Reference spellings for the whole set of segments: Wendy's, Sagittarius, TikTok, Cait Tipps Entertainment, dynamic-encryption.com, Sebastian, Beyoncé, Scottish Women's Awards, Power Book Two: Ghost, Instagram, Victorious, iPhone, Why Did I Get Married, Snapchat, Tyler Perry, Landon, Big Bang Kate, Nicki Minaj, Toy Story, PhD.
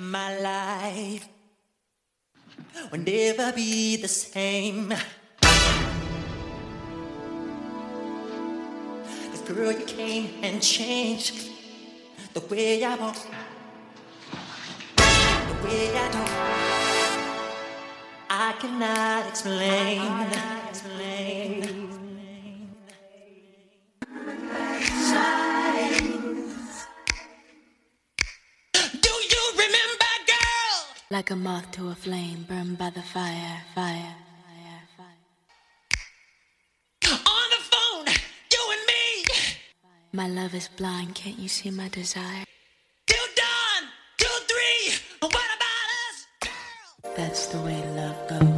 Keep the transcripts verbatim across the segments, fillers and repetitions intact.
My life will never be the same. Cause girl, you came and changed the way I walk, the way I talk. I cannot explain. I cannot explain. Like a moth to a flame, burned by the fire, fire, fire, fire. On the phone, you and me. My love is blind, can't you see my desire? Till dawn, till three, what about us, girl? That's the way love goes.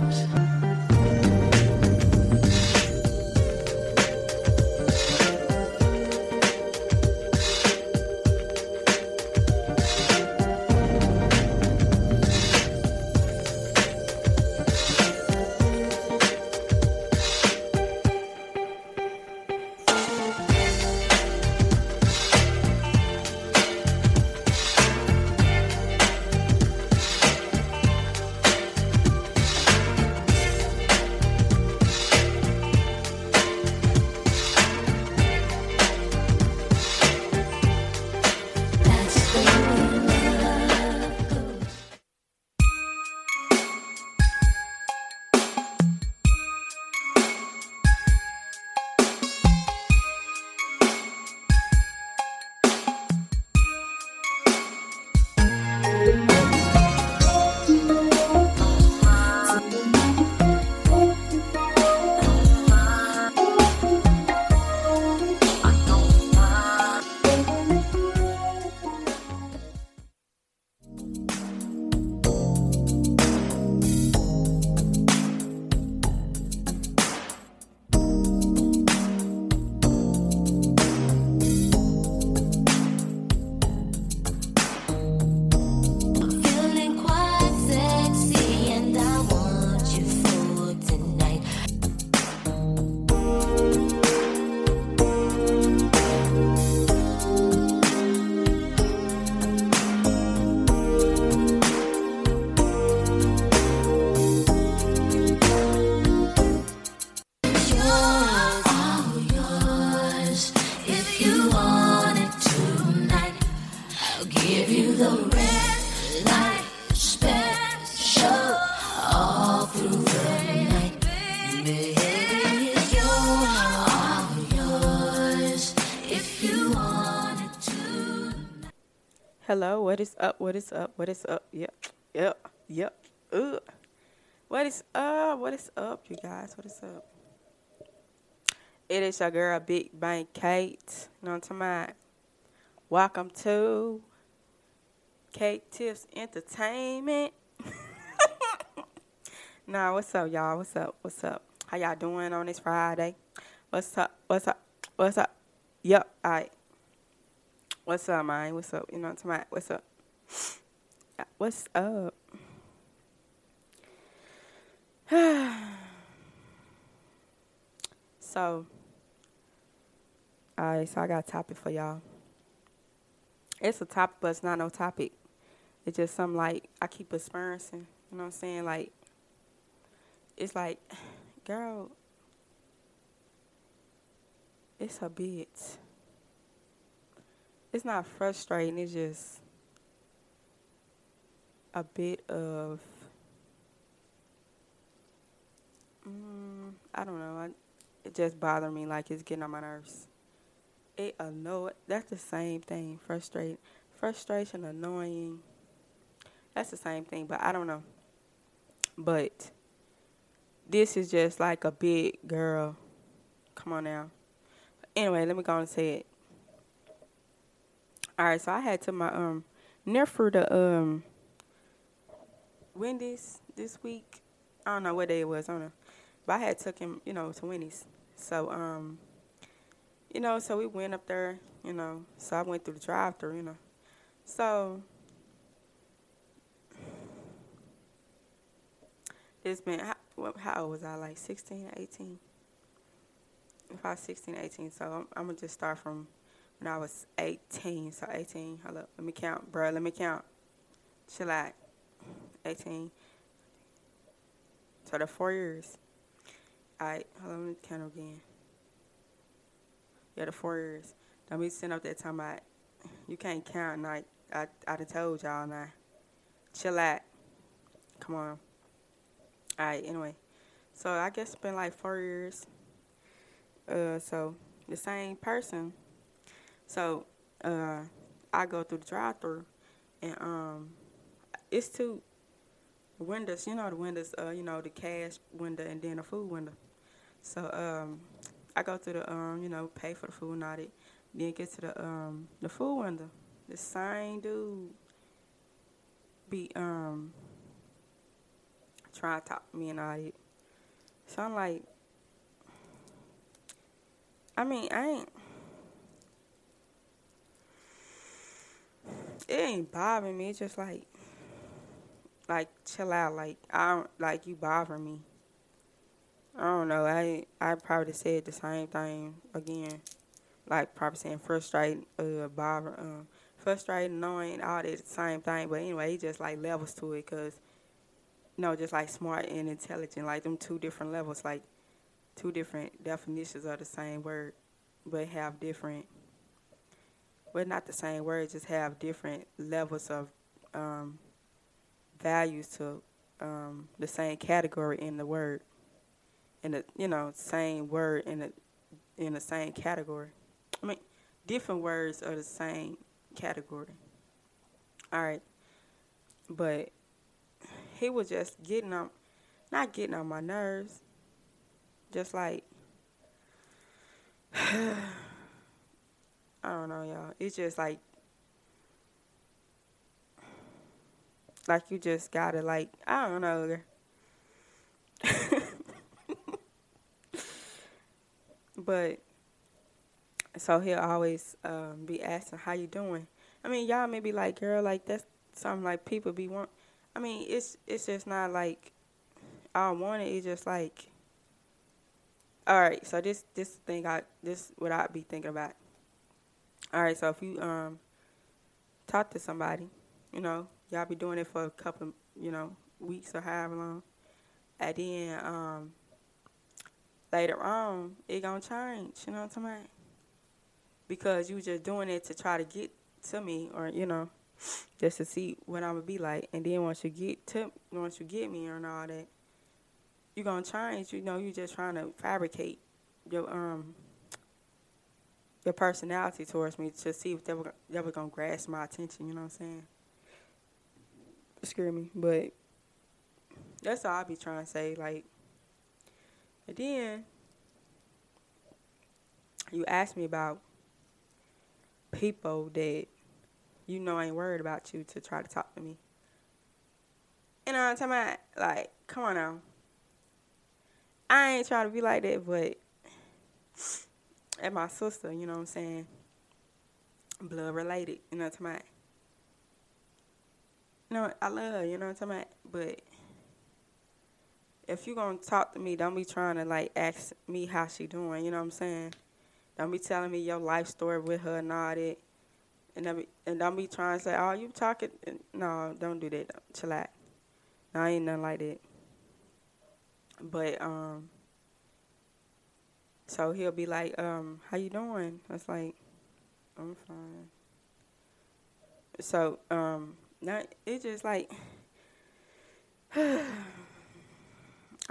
Hello, what is up? What is up? What is up? Yep, yep, yep. Ugh. What is up? What is up, you guys? What is up? It is your girl, Big Bang Kate. You know what I'm talking about? Welcome to Cait Tipps Entertainment. Nah, what's up, y'all? What's up? What's up? How y'all doing on this Friday? What's up? What's up? What's up? Yep, all right. What's up, man? What's up? You know what I'm talking about? What's up? What's up? So, all right, so I got a topic for y'all. It's a topic, but it's not no topic. It's just something, like, I keep experiencing. You know what I'm saying? Like, it's like, girl, it's a bitch. It's not frustrating, it's just a bit of, mm, I don't know, I, it just bothers me, like it's getting on my nerves. It annoys, that's the same thing, frustrating, frustration, annoying, that's the same thing, but I don't know. But this is just like a big girl, come on now. Anyway, let me go on and say it. All right, so I had to my um nephew to um Wendy's this week. I don't know what day it was. I don't know, but I had took him, you know, to Wendy's. So um, you know, so we went up there, you know. So I went through the drive-thru, you know. So it's been how, how old was I? Like sixteen, eighteen? If I was sixteen, eighteen, so I'm, I'm gonna just start from. When I was eighteen, so eighteen, hold up, let me count, bro, let me count. July eighteen. So that's four years. Alright, hold on, let me count again. Yeah, the four years. Don't be sitting up there talking about you can't count. Like I, I done told y'all now. Chill out. Come on. Alright, anyway. So I guess it's been like four years. Uh, so the same person. So uh, I go through the drive-thru, and um, it's two windows. You know the windows. Uh, you know the cash window and then the food window. So um, I go through the um, you know, pay for the food and all that. Then get to the um, the food window. The same dude be um trying to talk to me and all that. So I'm like, I mean, I ain't, it ain't bothering me. It's just like, like, chill out. Like, I don't, like, you bothering me. I don't know. I I probably said the same thing again. Like, probably saying frustrating, uh, bothering, um, frustrating, annoying, all that same thing. But anyway, it just, like, levels to it because, no, just like smart and intelligent, like them two different levels, like two different definitions of the same word, but have different, but not the same word, just have different levels of um, values to um, the same category in the word, in the, you know, same word in the, in the same category. I mean, different words are the same category. All right, but he was just getting on, not getting on my nerves, just like, I don't know, y'all. It's just like, like you just gotta, like, I don't know. But, so he'll always um, be asking, how you doing? I mean, y'all may be like, girl, like, that's something like people be want. I mean, it's it's just not like I want it. It's just like, all right. So this this thing I this what I be thinking about. All right. So if you um talk to somebody, you know, y'all be doing it for a couple, you know, weeks or however long, and then um later on it gonna change. You know what I'm saying? Because you just doing it to try to get to me, or you know, just to see what I'm gonna be like, and then once you get to, once you get me and all that, you gonna change. You know, you just trying to fabricate your um your personality towards me to see if they were, they were gonna grasp my attention. You know what I'm saying? Excuse me, but that's all I be trying to say. Like, and then you ask me about people that, you know, ain't worried about you to try to talk to me. You know what I'm talking about? Like, come on now. I ain't trying to be like that, but at my sister, you know what I'm saying? Blood related, you know what I'm talking about? No, I love her, you know what I'm talking about? But if you gonna talk to me, don't be trying to, like, ask me how she doing, you know what I'm saying? Don't be telling me your life story with her and all that. And don't, be, and don't be trying to say, oh, you talking. No, don't do that. Don't. Chill out. No, I ain't nothing like that. But, um, so he'll be like, um, how you doing? I was like, I'm fine. So, um, now it's just like, I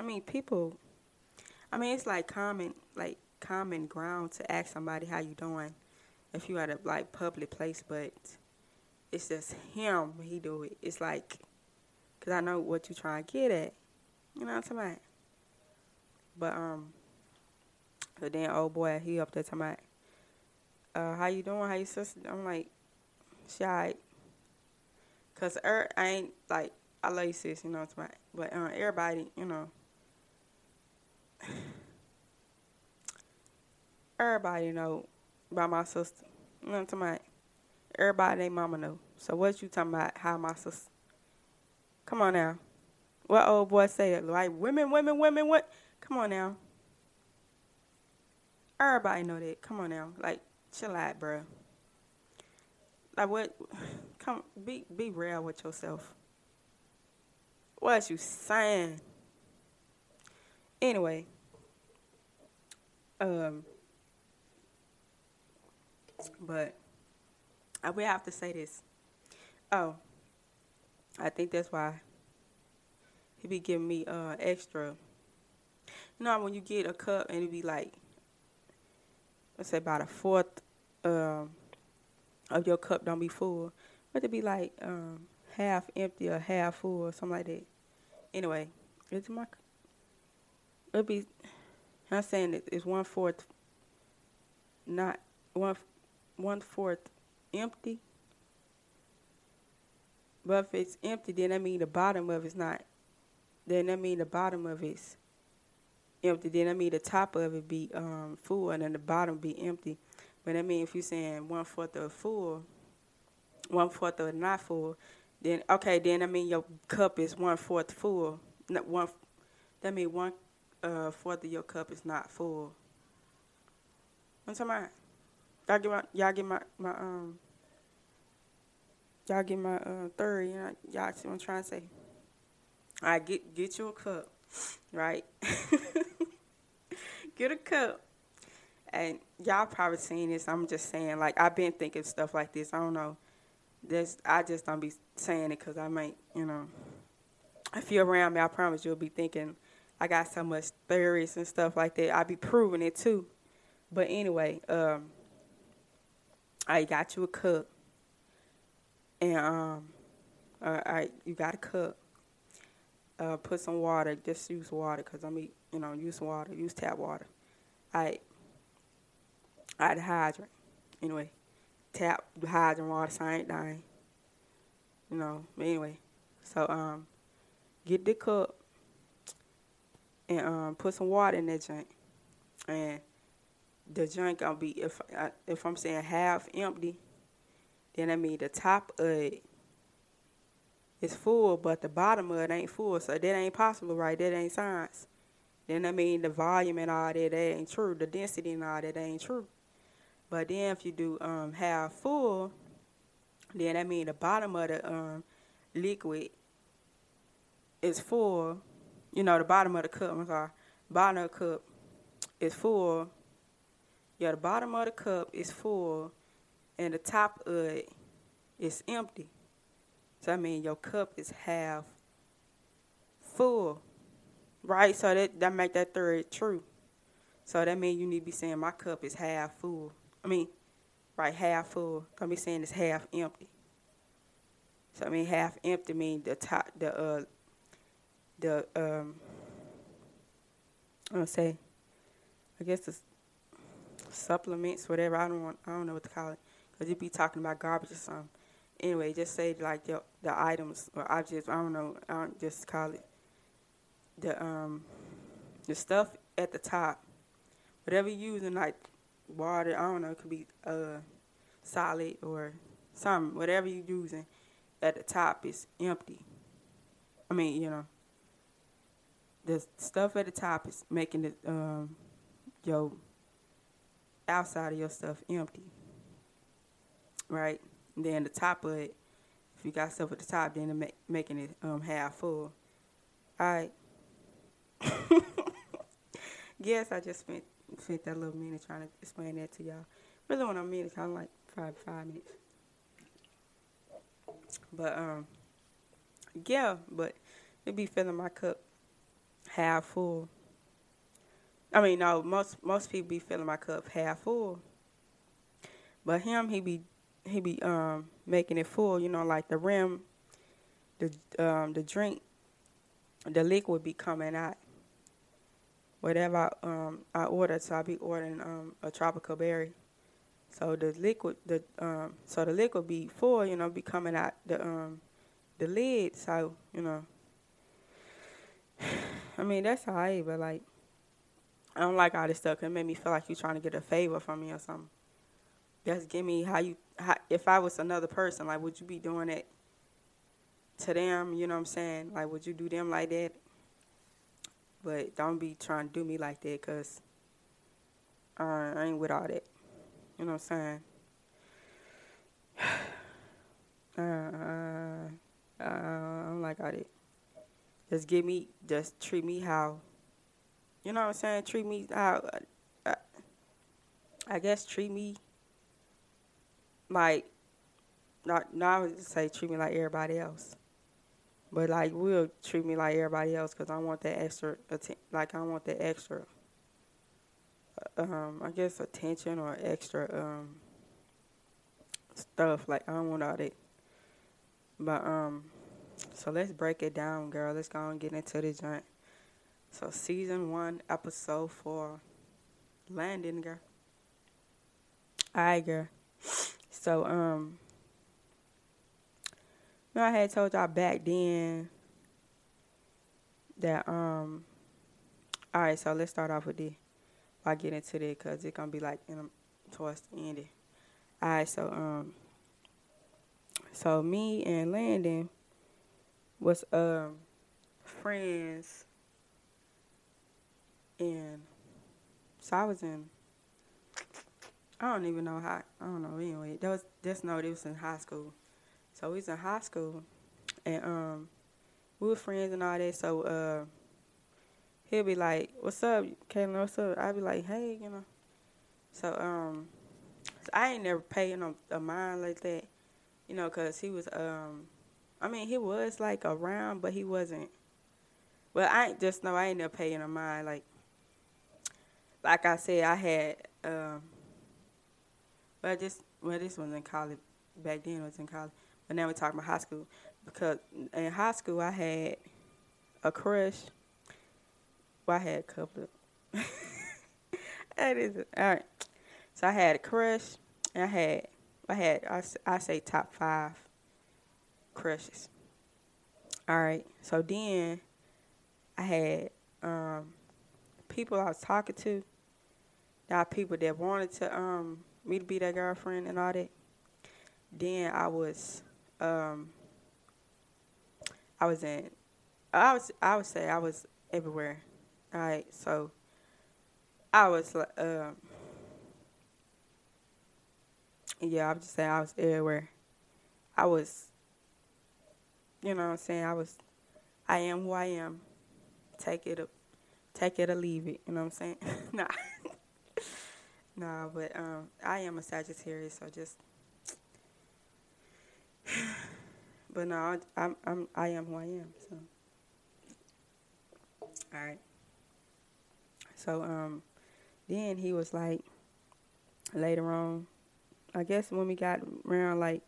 mean, people, I mean, it's like common, like common ground to ask somebody how you doing if you at a, like, public place, but it's just him, he do it. It's like, because I know what you trying to get at. You know what I'm talking about? But, um, but then old boy, he up there talking about, uh, how you doing? How you sister? I'm like, she all right. Because er, I ain't, like, I love you, sis, you know what I'm talking about? But um, everybody, you know, everybody know by my sister. You know what I'm talking about? Everybody, they mama know. So what you talking about? How my sister? Come on now. What old boy say? Like, women, women, women, what? Come on now. Everybody know that. Come on now. Like, chill out, bro. Like, what? Come, be be real with yourself. What you saying? Anyway, um, but I will have to say this. Oh, I think that's why he be giving me uh extra. You know when you get a cup and it be like, let's say about a fourth um, of your cup don't be full, but it be like um, half empty or half full or something like that. Anyway, it's my. It'll be. I'm saying it, it's one fourth. Not one one fourth empty. But if it's empty, then that mean the bottom of it's not. Then that mean the bottom of it's empty. Then that mean the top of it be um, full, and then the bottom be empty. But I mean, if you're saying one fourth of full, one fourth of not full, then okay. Then I mean your cup is one fourth full. Not one. That mean one uh, fourth of your cup is not full. I'm talking about. Y'all get my. Y'all get my. my um. Y'all get my uh, third. You know, y'all see what I'm trying to say. All right, get get you a cup, right? Get a cup. And y'all probably seen this. I'm just saying, like, I've been thinking stuff like this. I don't know. This, I just don't be saying it because I might, you know, if you're around me, I promise you'll be thinking I got so much theories and stuff like that. I be proving it, too. But anyway, um, I got you a cup. And, um, all right, you got a cup. Uh, put some water. Just use water because I mean, you know, use water. Use tap water. All right. I had hydrant. Anyway, tap hydrant water, so I ain't dying. You know, but anyway. So, um, get the cup and um, put some water in that junk. And the junk gonna be, if, I, if I'm saying half empty, then I mean the top of it is full, but the bottom of it ain't full. So that ain't possible, right? That ain't science. Then I mean the volume and all that, that ain't true. The density and all that, that ain't true. But then if you do um, half full, then I mean the bottom of the um, liquid is full. You know, the bottom of the cup, I'm sorry. Bottom of the cup is full. Yeah, the bottom of the cup is full, and the top of it is empty. So, I mean, your cup is half full, right? So, that, that make that third true. So, that means you need to be saying my cup is half full. I mean, right, half full. I be saying it's half empty. So, I mean, half empty means the top, the, uh, the, um, I'm going to say, I guess the supplements, whatever. I don't want, I don't know what to call it. Because you be talking about garbage or something. Anyway, just say, like, the, the items or objects, I don't know, I don't just call it the um the stuff at the top. Whatever you're using, like water, I don't know, it could be uh solid or something. Whatever you're using at the top is empty. I mean, you know, the stuff at the top is making the, um, your outside of your stuff empty, right? And then the top of it, if you got stuff at the top, then make, making it um, half full. All right. Yes, I just spent, spent that little minute trying to explain that to y'all. Really, when I'm minutes, I'm like five five minutes. But um, yeah, but it be filling my cup half full. I mean, no, most most people be filling my cup half full. But him, he be. He be um making it full, you know, like the rim, the um the drink, the liquid be coming out. Whatever I, um I ordered, so I be ordering um a tropical berry, so the liquid the um so the liquid be full, you know, be coming out the um the lid, so you know. I mean that's all right, but like I don't like all this stuff. It made me feel like you trying to get a favor from me or something. Just give me how you, how, if I was another person, like, would you be doing that to them? You know what I'm saying? Like, would you do them like that? But don't be trying to do me like that because uh, I ain't with all that. You know what I'm saying? got it. Just give me, just treat me how, you know what I'm saying? Treat me how, I, I guess treat me like, not, not I would say treat me like everybody else. But, like, will treat me like everybody else because I want that extra, atten- like, I want that extra, um, I guess, attention or extra um, stuff. Like, I don't want all that. But, um, so let's break it down, girl. Let's go and get into the joint. So, season one, episode four, Landon, girl. All right, girl. So, um... you know, I had told y'all back then that, um, all right, so let's start off with this. I get into that because it's going to be like in a, towards the end. All right, so, um, so me and Landon was, um, friends and so I was in, I don't even know how, I don't know, anyway, that was, that's no, it was in high school. So we was in high school, and um, we were friends and all that. So uh, he'll be like, "What's up, Caitlin? What's up?" I'd be like, "Hey, you know." So um, so I ain't never paying him a mind like that, you know, cause he was um, I mean, he was like around, but he wasn't. Well, I ain't just know I ain't never paying a mind like. Like I said, I had um, well this well this was in college back then. It was in college. But now we're talking about high school because in high school I had a crush. Well, I had a couple of. That is all right. So I had a crush, and I had I had I, I say top five crushes. All right. So then I had um, people I was talking to. Now people that wanted to um, me to be their girlfriend and all that. Then I was. Um, I was in, I was, I would say I was everywhere. All right. So I was, um, yeah, I would just say I was everywhere. I was, you know what I'm saying? I was, I am who I am. Take it up, take it or leave it. You know what I'm saying? nah, nah, but, um, I am a Sagittarius. So just. But no, I'm, I'm, I am who I am, so. All right. So, um, then he was like, later on, I guess when we got around, like,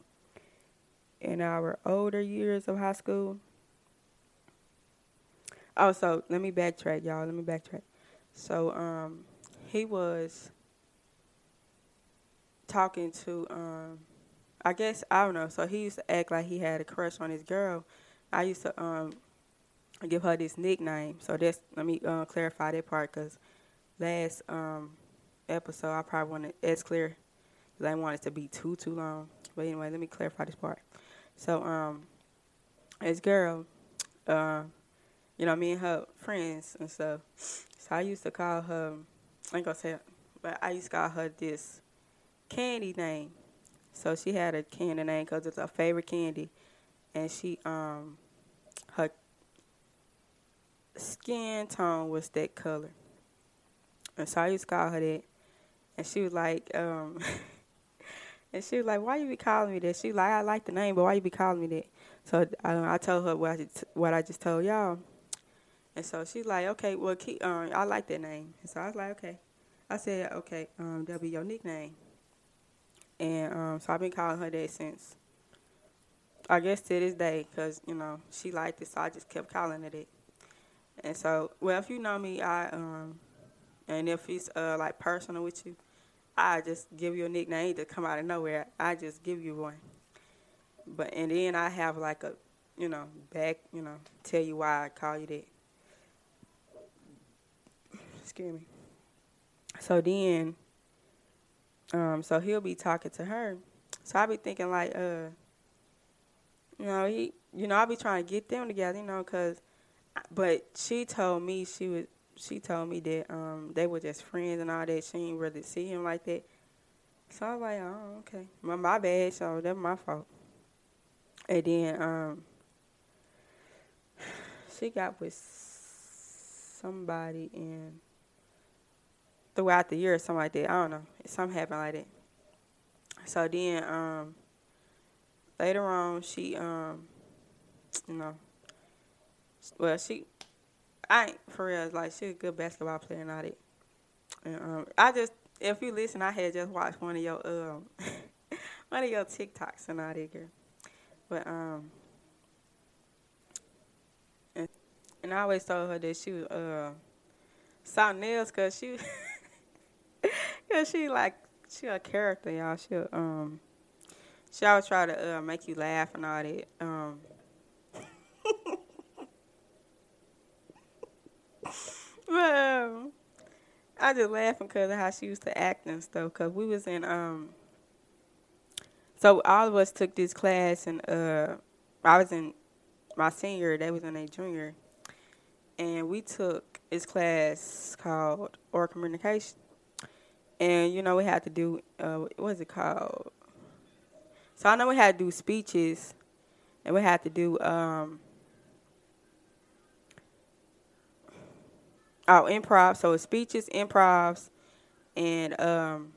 in our older years of high school. Oh, so, let me backtrack, y'all. Let me backtrack. So, um, he was talking to, um, I guess, I don't know. So he used to act like he had a crush on his girl. I used to um, give her this nickname. So that's, let me uh, clarify that part because last um, episode I probably wanted, it's clear because I didn't want it to be too, too long. But anyway, let me clarify this part. So um, this girl, uh, you know, me and her friends and stuff. So I used to call her, I ain't going to say it, but I used to call her this candy name. So she had a candy name because it's her favorite candy. And she, um, her skin tone was that color. And so I used to call her that. And she was like, um, and she was like, why you be calling me that? She was like, I like the name, but why you be calling me that? So um, I told her what I, just, what I just told y'all. And so she's like, okay, well, keep, um, I like that name. And so I was like, okay. I said, okay, um, that'll be your nickname. And um, so I've been calling her that since, I guess, to this day, because, you know, she liked it, so I just kept calling her that. And so, well, if you know me, I, um, and if it's, uh, like, personal with you, I just give you a nickname to come out of nowhere. I just give you one. But, and then I have, like, a, you know, back, you know, tell you why I call you that. Excuse me. So then... Um, so he'll be talking to her. So I be thinking like, uh, you know, he, you know, I be trying to get them together, you know, cause, but she told me she was, she told me that um, they were just friends and all that. She ain't really see him like that. So I was like, oh, okay, my, my bad. So that's my fault. And then, um, she got with somebody in throughout the year or something like that. I don't know. Something happened like that. So then um, later on, she, um, you know, well, she, I ain't, for real, like, she's a good basketball player and all that. And um, I just, if you listen, I had just watched one of your, um, one of your TikToks and all that, girl. But, um, and, and I always told her that she was, uh, saw nails, cause she, cause she, like, she a character, y'all. She, um, she always try to, uh, make you laugh and all that, um. But, um, I just laughing because of how she used to act and stuff. Because we was in, um, so all of us took this class. And uh, I was in my senior. They was in their junior. And we took this class called Oral Communication. And, you know, we had to do, uh, what was it called? So I know we had to do speeches. And we had to do, um, oh, improv. So it's speeches, improvs, and um,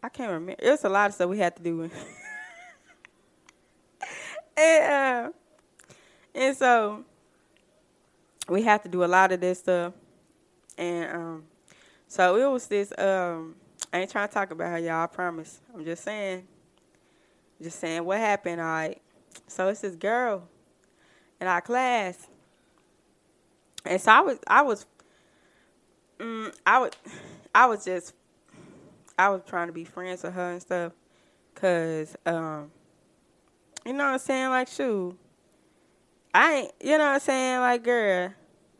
I can't remember. It was a lot of stuff we had to do. and, uh, and so we had to do a lot of this stuff. And um, so it was this, um, I ain't trying to talk about her, y'all, I promise. I'm just saying, just saying what happened, all right. So it's this girl in our class. And so I was, I was, mm, I was, I was just, I was trying to be friends with her and stuff, cause, um, you know what I'm saying, like, shoot, I ain't, you know what I'm saying, like, girl,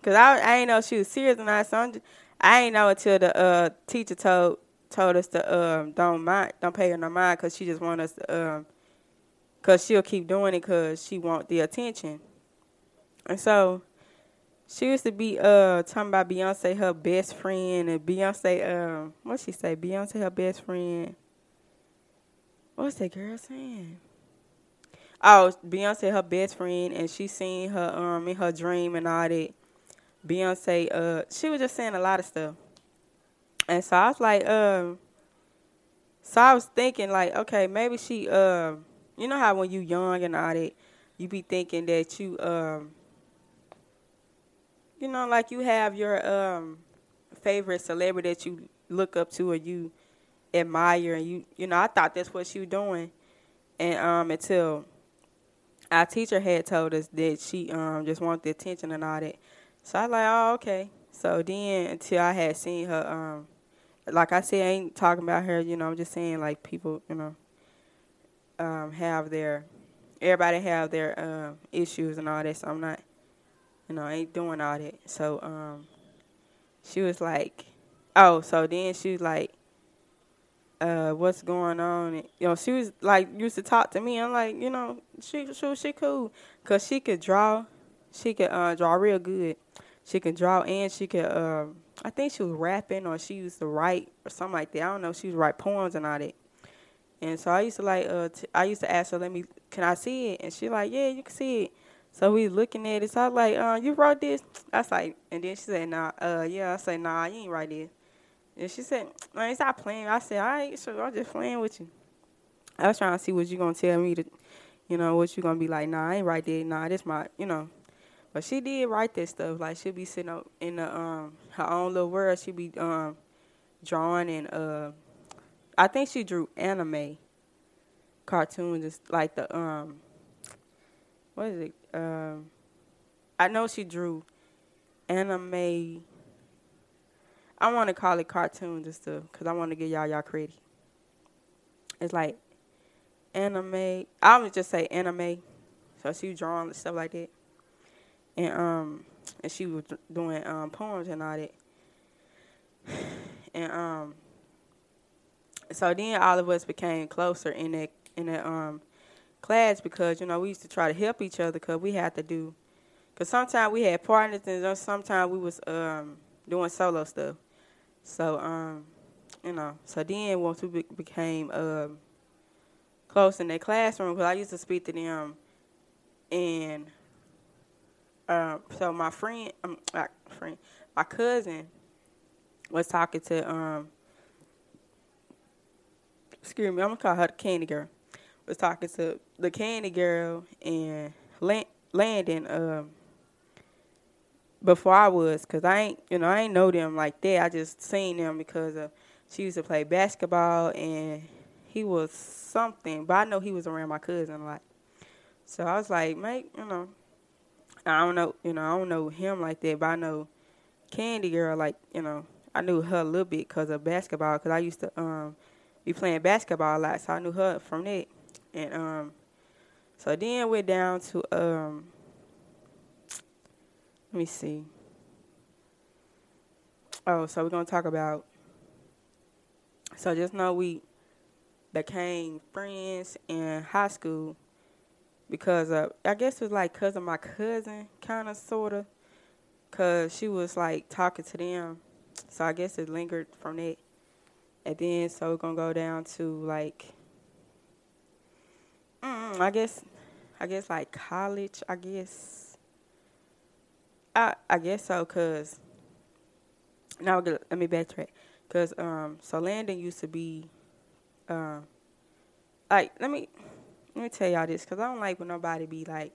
cause I, I ain't know if she was serious or not, so I'm just, I ain't know until the uh, teacher told told us to um, don't mind, don't pay her no mind, cause she just want us to, um, cause she'll keep doing it, cause she want the attention, and so. She used to be uh talking about Beyonce, her best friend, and Beyonce, um, what'd she say? Beyonce, her best friend. What's that girl saying? Oh, Beyonce, her best friend, and she seen her um in her dream and all that. Beyonce, uh, she was just saying a lot of stuff. And so I was like, um, so I was thinking like, okay, maybe she, uh, you know how when you young and all that, you be thinking that you, um, you know, like you have your um, favorite celebrity that you look up to or you admire. And, you you know, I thought that's what she was doing. And um, until our teacher had told us that she um, just wanted the attention and all that. So I was like, oh, okay. So then until I had seen her, um, like I said, I ain't talking about her. You know, I'm just saying, like, people, you know, um, have their, everybody have their uh, issues and all that. So I'm not. You know, I ain't doing all that. So, um, she was like, oh, so then she was like, uh, what's going on? And, you know, she was like, used to talk to me. I'm like, you know, she she, she cool. Because she could draw. She could uh, draw real good. She could draw and she could, uh, I think she was rapping or she used to write or something like that. I don't know. She used to write poems and all that. And so I used to like, uh, t- I used to ask her, let me, can I see it? And she like, yeah, you can see it. So we looking at it. So I was like, uh, you wrote this? I was like, and then she said, nah, uh, yeah. I said, nah, you ain't write this. And she said, man, stop playing. I said, I ain't sure. I'm just playing with you. I was trying to see what you going to tell me to, you know, what you going to be like, nah, I ain't write this. Nah, this my, you know. But she did write that stuff. Like, she'll be sitting up in the, um, her own little world. She'll be um, drawing and, uh, I think she drew anime cartoons, just like the, um, what is it? Um, I know she drew anime. I want to call it cartoon just to, because I want to give y'all y'all credit. It's like anime. I would just say anime. So she was drawing stuff like that. And um, and she was doing um, poems and all that. And um, so then all of us became closer in that, in that, um, class, because, you know, we used to try to help each other, because we had to do, because sometimes we had partners and sometimes we was um, doing solo stuff. So, um, you know, so then once we be- became um, close in their classroom, because I used to speak to them in Uh, so my friend, um, my friend, my cousin was talking to um. Excuse me, I'm gonna call her the Candy Girl. Was talking to the Candy Girl and Landon um. Before I was, cause I ain't, you know, I ain't know them like that. I just seen them because of, she used to play basketball and he was something, but I know he was around my cousin a lot. So I was like, mate, you know, I don't know, you know, I don't know him like that, but I know Candy Girl, like, you know, I knew her a little bit because of basketball, because I used to um, be playing basketball a lot, so I knew her from that. And um, so then we're down to, um, let me see. Oh, so we're going to talk about, so just know we became friends in high school because of, I guess it was like because of my cousin, kind of, sort of, because she was like talking to them. So I guess it lingered from that. And then, so we're going to go down to like, mm, I guess, I guess like college, I guess. I, I guess so, because, now let me backtrack, because, um, so Landon used to be, um, like, let me, let me tell y'all this, because I don't like when nobody be, like,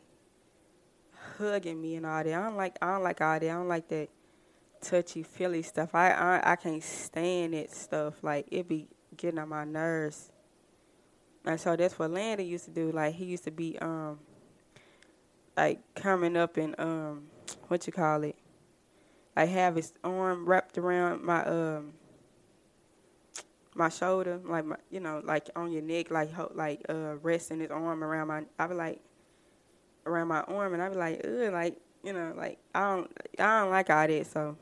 hugging me and all that. I don't like, I don't like all that. I don't like that touchy-feely stuff. I, I, I can't stand that stuff. Like, it be getting on my nerves. And so that's what Landon used to do. Like, he used to be, um, like, coming up and, um, what you call it, like have his arm wrapped around my um my shoulder, like my, you know, like on your neck, like like uh resting his arm around my, I be like around my arm, and I be like, ugh, like, you know, like I don't I don't like all that. So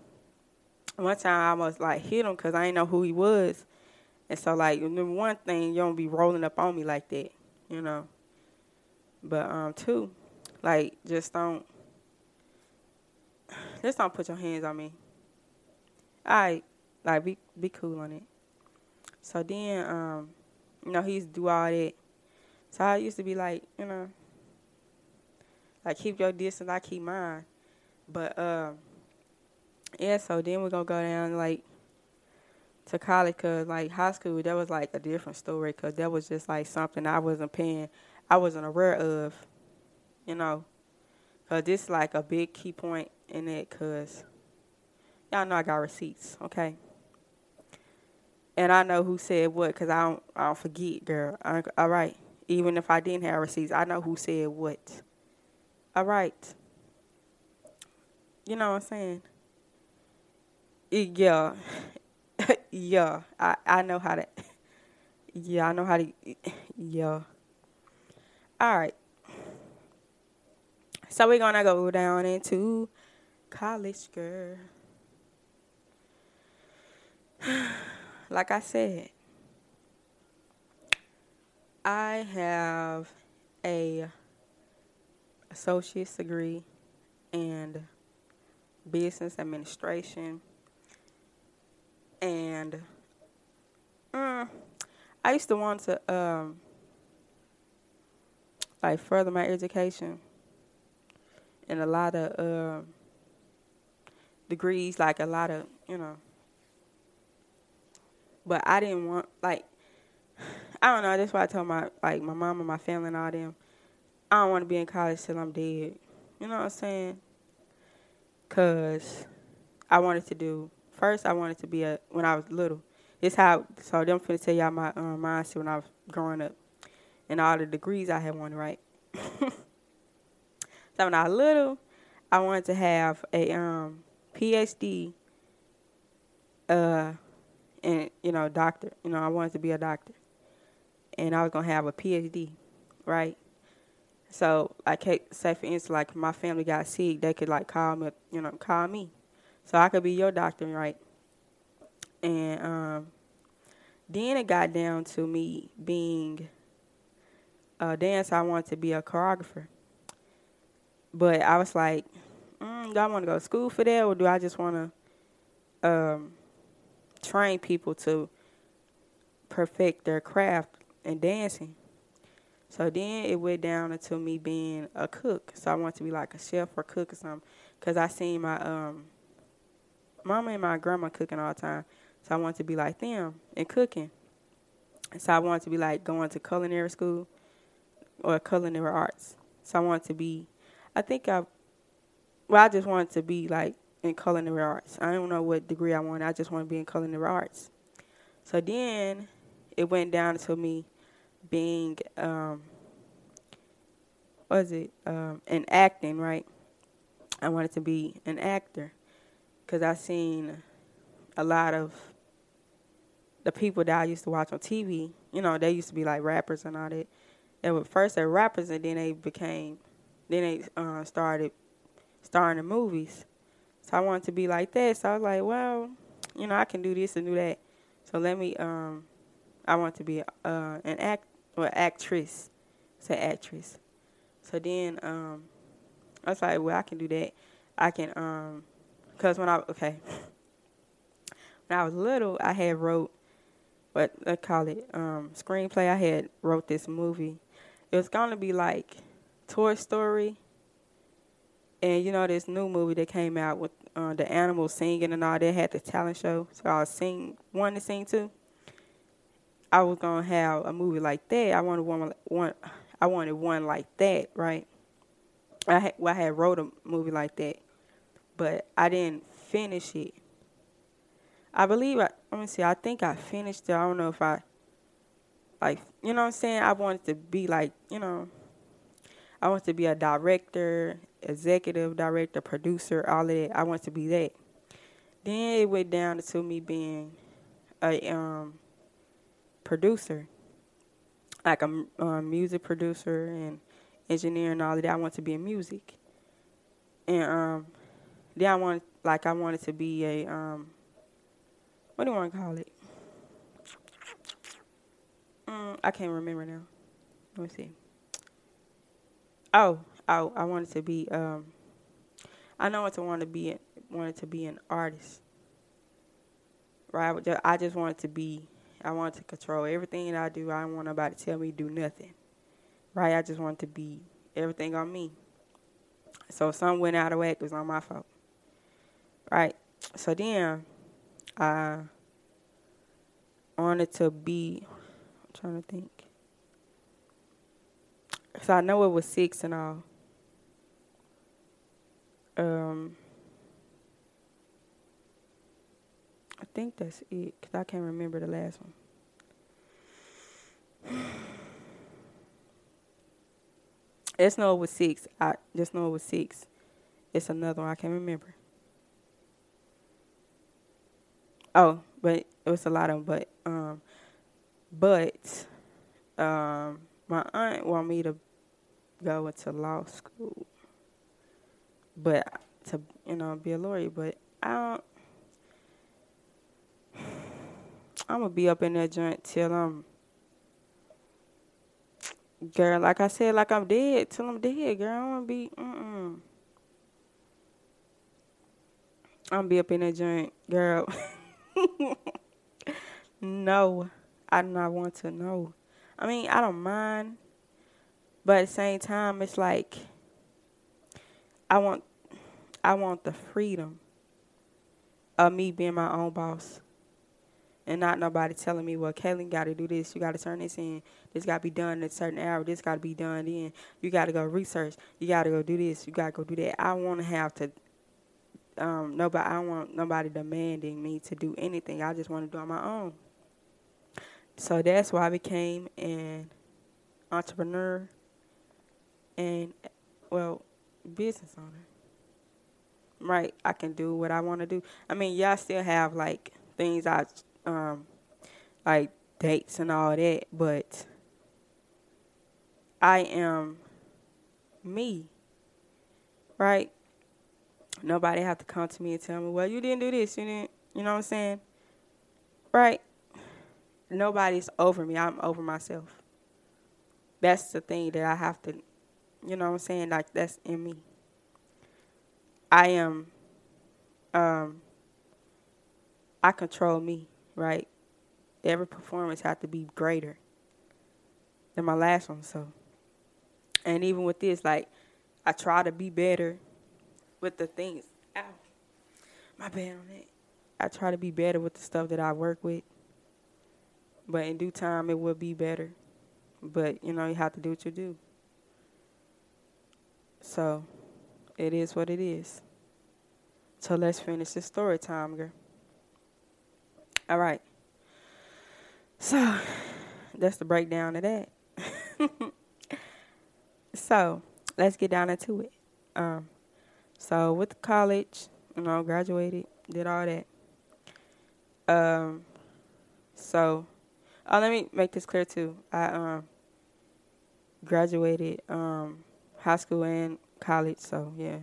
one time I almost like hit him because I didn't know who he was, and so like number one thing, you don't be rolling up on me like that, you know. But um two, like just don't. Just don't put your hands on me. All right. Like, be be cool on it. So then, um, you know, he used to do all that. So I used to be like, you know, like, keep your distance, I keep mine. But, um, yeah, so then we're going to go down, like, to college, because, like, high school, that was, like, a different story, because that was just, like, something I wasn't paying, I wasn't aware of, you know. Because this is, like, a big key point in it, because y'all know I got receipts, okay? And I know who said what, because I don't, I don't forget, girl. I, all right. Even if I didn't have receipts, I know who said what. All right. You know what I'm saying? Yeah. yeah. I, I know how to. Yeah, I know how to. Yeah. All right. So we're going to go down into college, girl. Like I said, I have a associate's degree in business administration. And mm, I used to want to, um, like, further my education. And a lot of um, degrees, like a lot of, you know. But I didn't want, like, I don't know. That's why I told my, like, my mom and my family and all them, I don't want to be in college till I'm dead. You know what I'm saying? Because I wanted to do, first I wanted to be a, when I was little. It's how, so them finna tell y'all my um, mindset when I was growing up. And all the degrees I had wanted, right? So when I was little, I wanted to have a um, P H D, uh, and, you know, doctor. You know, I wanted to be a doctor. And I was going to have a P H D, right? So, like, say, for instance, like, my family got sick, they could, like, call me, you know, call me. So I could be your doctor, right? And um, then it got down to me being a dancer. I wanted to be a choreographer. But I was like, mm, do I want to go to school for that, or do I just want to um, train people to perfect their craft in dancing? So then it went down into me being a cook. So I wanted to be like a chef or cook or something, because I seen my um, mama and my grandma cooking all the time. So I wanted to be like them and cooking. So I wanted to be like going to culinary school or culinary arts. So I wanted to be, I think I, well, I just wanted to be like in culinary arts. I don't know what degree I wanted. I just wanted to be in culinary arts. So then it went down to me being, um, what is it, um, in acting, right? I wanted to be an actor because I seen a lot of the people that I used to watch on T V. You know, they used to be like rappers and all that. They were first they were rappers and then they became, then they uh, started starring in movies. So I wanted to be like that. So I was like, well, you know, I can do this and do that. So let me, um, I want to be uh, an act or actress. It's an actress. So then um, I was like, well, I can do that. I can, um, because when I, okay, when I was little, I had wrote, what I call it, um, screenplay. I had wrote this movie. It was going to be like Toy Story. And, you know, this new movie that came out with uh, the animals singing and all that, had the talent show. So I was sing, one to sing to. I was going to have a movie like that. I wanted one, one, I wanted one like that, right? I had, well, I had wrote a movie like that, but I didn't finish it. I believe, I, let me see, I think I finished it. I don't know if I, like, you know what I'm saying? I wanted to be like, you know, I wanted to be a director, executive director, producer, all of that. I wanted to be that. Then it went down to me being a um, producer, like a um, music producer and engineer and all of that. I wanted to be in music. And um, then I wanted, like, I wanted to be a, um, what do you want to call it? Mm, I can't remember now. Let me see. Oh, oh, I wanted to be, um, I know what to want to be, wanted to be an artist, right? I just wanted to be, I wanted to control everything that I do. I don't want nobody to tell me to do nothing, right? I just wanted to be everything on me. So if something went out of whack, it was not my fault, right? So then I wanted to be, I'm trying to think. So I know it was six and all. Um, I think that's it, because I can't remember the last one. It's no, it was six. I just know it was six. It's another one I can't remember. Oh, but it was a lot of them. But, um, but um, my aunt wanted me to go into law school, but to, you know, be a lawyer, but I don't, I'm going to be up in that joint till I'm, girl, like I said, like I'm dead, till I'm dead, girl, I want to be, mm-mm. I'm going to be up in that joint, girl. No, I do not want to know. I mean, I don't mind, but at the same time, it's like, I want, I want the freedom of me being my own boss and not nobody telling me, well, Kaylin got to do this. You got to turn this in. This got to be done at a certain hour. This got to be done then. You got to go research. You got to go do this. You got to go do that. I want to have to, um, nobody, I don't want nobody demanding me to do anything. I just want to do it on my own. So that's why I became an entrepreneur and, well, business owner, right? I can do what I want to do. I mean, y'all still have, like, things I, um, like, dates and all that, but I am me, right? Nobody have to come to me and tell me, well, you didn't do this, you didn't, you know what I'm saying, right? Nobody's over me. I'm over myself. That's the thing that I have to, you know what I'm saying? Like, that's in me. I am, um, I control me, right? Every performance has to be greater than my last one, so And even with this, like, I try to be better with the things. Ow. My bad on that. I try to be better with the stuff that I work with. But in due time, it will be better. But, you know, you have to do what you do. So, it is what it is. So, let's finish this story time, girl. All right. So, that's the breakdown of that. So, let's get down into it. Um, so, with college, you know, graduated, did all that. Um, so... Oh, let me make this clear, too. I um, graduated um, high school and college, so, yeah.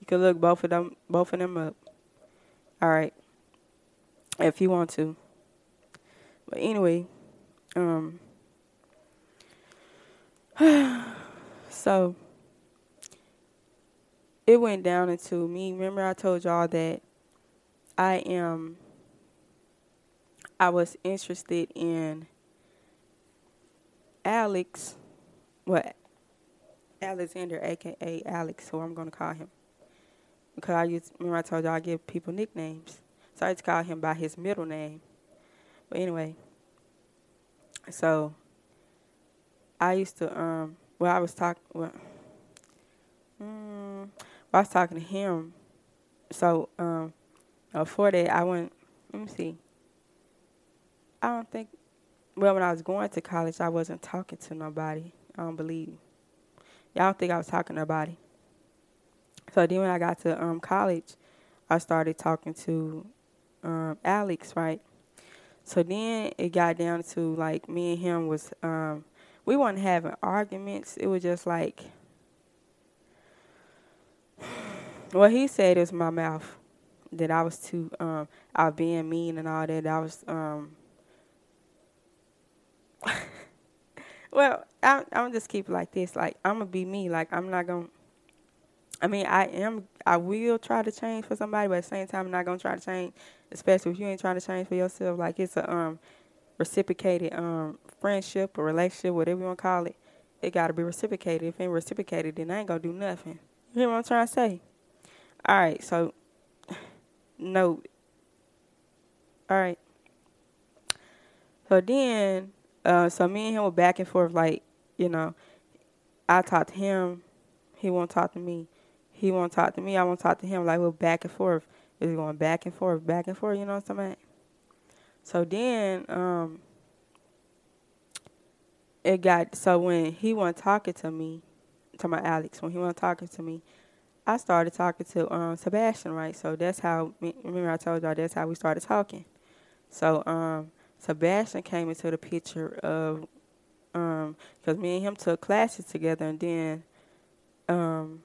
You can look both of them both of them up. All right. If you want to. But anyway, um, so it went down into me. Remember I told y'all that I am... I was interested in Alex, what, Alexander, a k a. Alex, who I'm going to call him. Because I used, remember I told y'all I give people nicknames. So I used to call him by his middle name. But anyway, so I used to, um, well, I was talking, well, mm, well, I was talking to him. So um, before that, I went, let me see. I don't think, well, when I was going to college, I wasn't talking to nobody. I don't believe. Y'all don't think I was talking to nobody. So then when I got to um, college, I started talking to um, Alex, right? So then it got down to, like, me and him was, um, we weren't having arguments. It was just like, well, he said it was my mouth, that I was too, um, I was being mean and all that. I was, um... Well, I'm I'm just keep it like this. Like, I'm going to be me. Like, I'm not going to, I mean, I am, I will try to change for somebody, but at the same time, I'm not going to try to change, especially if you ain't trying to change for yourself. Like, it's a um reciprocated um friendship or relationship, whatever you want to call it. It got to be reciprocated. If it ain't reciprocated, then I ain't going to do nothing. You hear what I'm trying to say? All right, so, no. All right. So then... Uh, so me and him were back and forth, like, you know, I talk to him, he won't talk to me, he won't talk to me, I won't talk to him, like, we're back and forth, it was going back and forth, back and forth, you know what I'm saying? So then, um, it got, so when he wasn't talking to me, I'm talking about Alex, when he wasn't talking to me, I started talking to um, Sebastian, right? So that's how, remember I told y'all, that's how we started talking. So, um. Sebastian came into the picture of, um, because me and him took classes together, and then, um,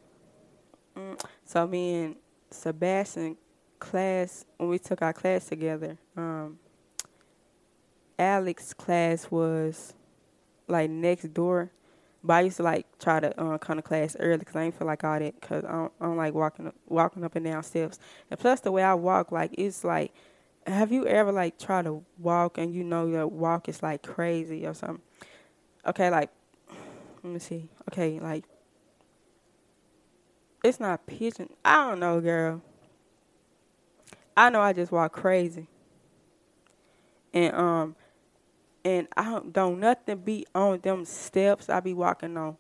so me and Sebastian class, when we took our class together, um, Alex's class was, like, next door, but I used to, like, try to uh, come to class early, because I didn't feel like all that, because I don't, I don't like walking up, walking up and down steps, and plus the way I walk, like, it's like, have you ever, like, tried to walk and you know your walk is, like, crazy or something? Okay, like, let me see. Okay, like, it's not pigeon. I don't know, girl. I know I just walk crazy. And, um, and I don't, don't nothing be on them steps. I be walking on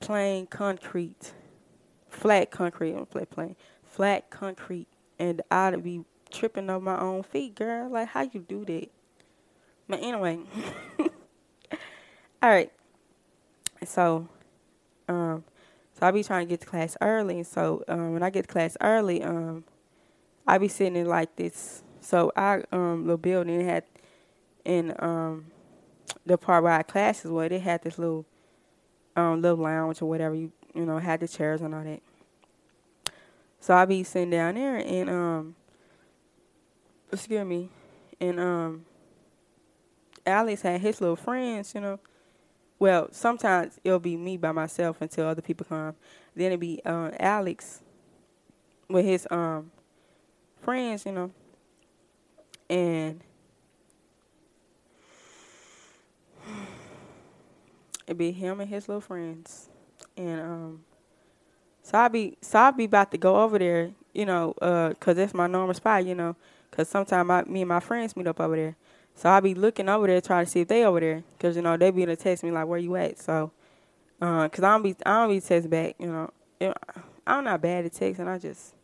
plain concrete, flat concrete. I'm flat plain, flat concrete. And I be tripping on my own feet, girl. Like, how you do that? But anyway. All right. So, um, so I be trying to get to class early. So, um, when I get to class early, um, I be sitting in like this. So, our um, little building had, in um, the part where our classes were, they had this little, um, little lounge or whatever. You, you know, had the chairs and all that. So, I be sitting down there and, um, Excuse me, and um, Alex had his little friends, you know. Well, sometimes it'll be me by myself until other people come. Then it'll be uh, Alex with his um friends, you know. And it'd be him and his little friends. And um, so I be so I be about to go over there, you know, uh, cause that's my normal spot, you know, cause sometimes me and my friends meet up over there. So I be looking over there, trying to see if they over there, cause you know they be gonna text me like, "Where you at?" So, uh, cause I don't be I don't be text back, you know. I'm not bad at texting. I just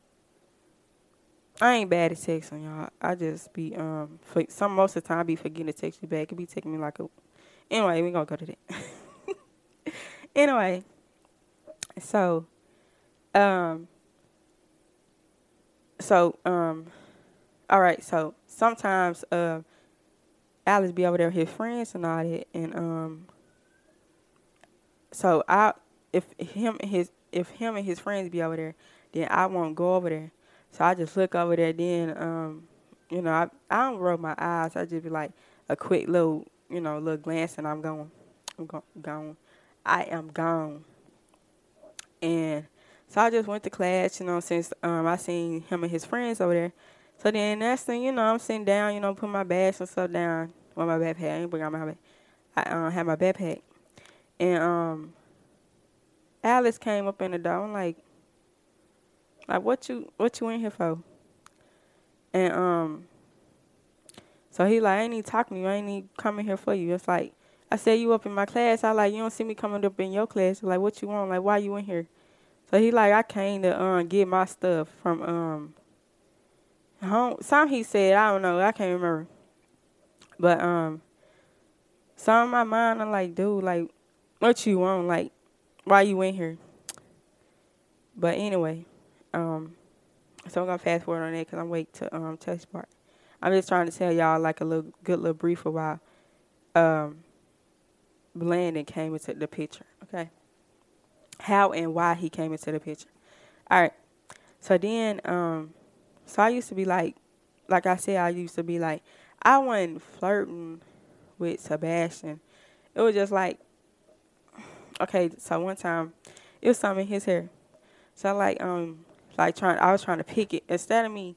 I ain't bad at texting, y'all. I just be um for some most of the time I be forgetting to text you back. It be taking me like a anyway. We gonna go to that. Anyway, so um so um all right. So sometimes uh. Alice be over there with his friends and all that, and um, so I if him and his if him and his friends be over there, then I won't go over there. So I just look over there. Then um, you know, I I don't roll my eyes. I just be like a quick little you know little glance, and I'm gone. I'm go- gone. I am gone. And so I just went to class. You know, since um I seen him and his friends over there. So then next thing, you know, I'm sitting down, you know, putting my bags and stuff down. Well, my backpack. I ain't bring out my backpack. I um, had my backpack. And um, Alice came up in the door. I'm like, like, what you what you in here for? And um, so he like, I ain't even talking to you. I ain't even coming here for you. It's like, I said you up in my class. I like, you don't see me coming up in your class. Like, what you want? Like, why you in here? So he like, I came to um, get my stuff from... um. Home, some he said, I don't know, I can't remember. But um, some in my mind, I'm like, dude, like, what you want? Like, why you in here? But anyway, um, so I'm going to fast forward on that because I'm waiting to um, touch part. I'm just trying to tell y'all, like, a little good little brief about um, Landon came into the picture, okay? How and why he came into the picture. All right, so then... um. So I used to be like, like I said, I used to be like, I wasn't flirting with Sebastian. It was just like, okay, so one time, it was something in his hair. So I like, um, like trying, I was trying to pick it. Instead of me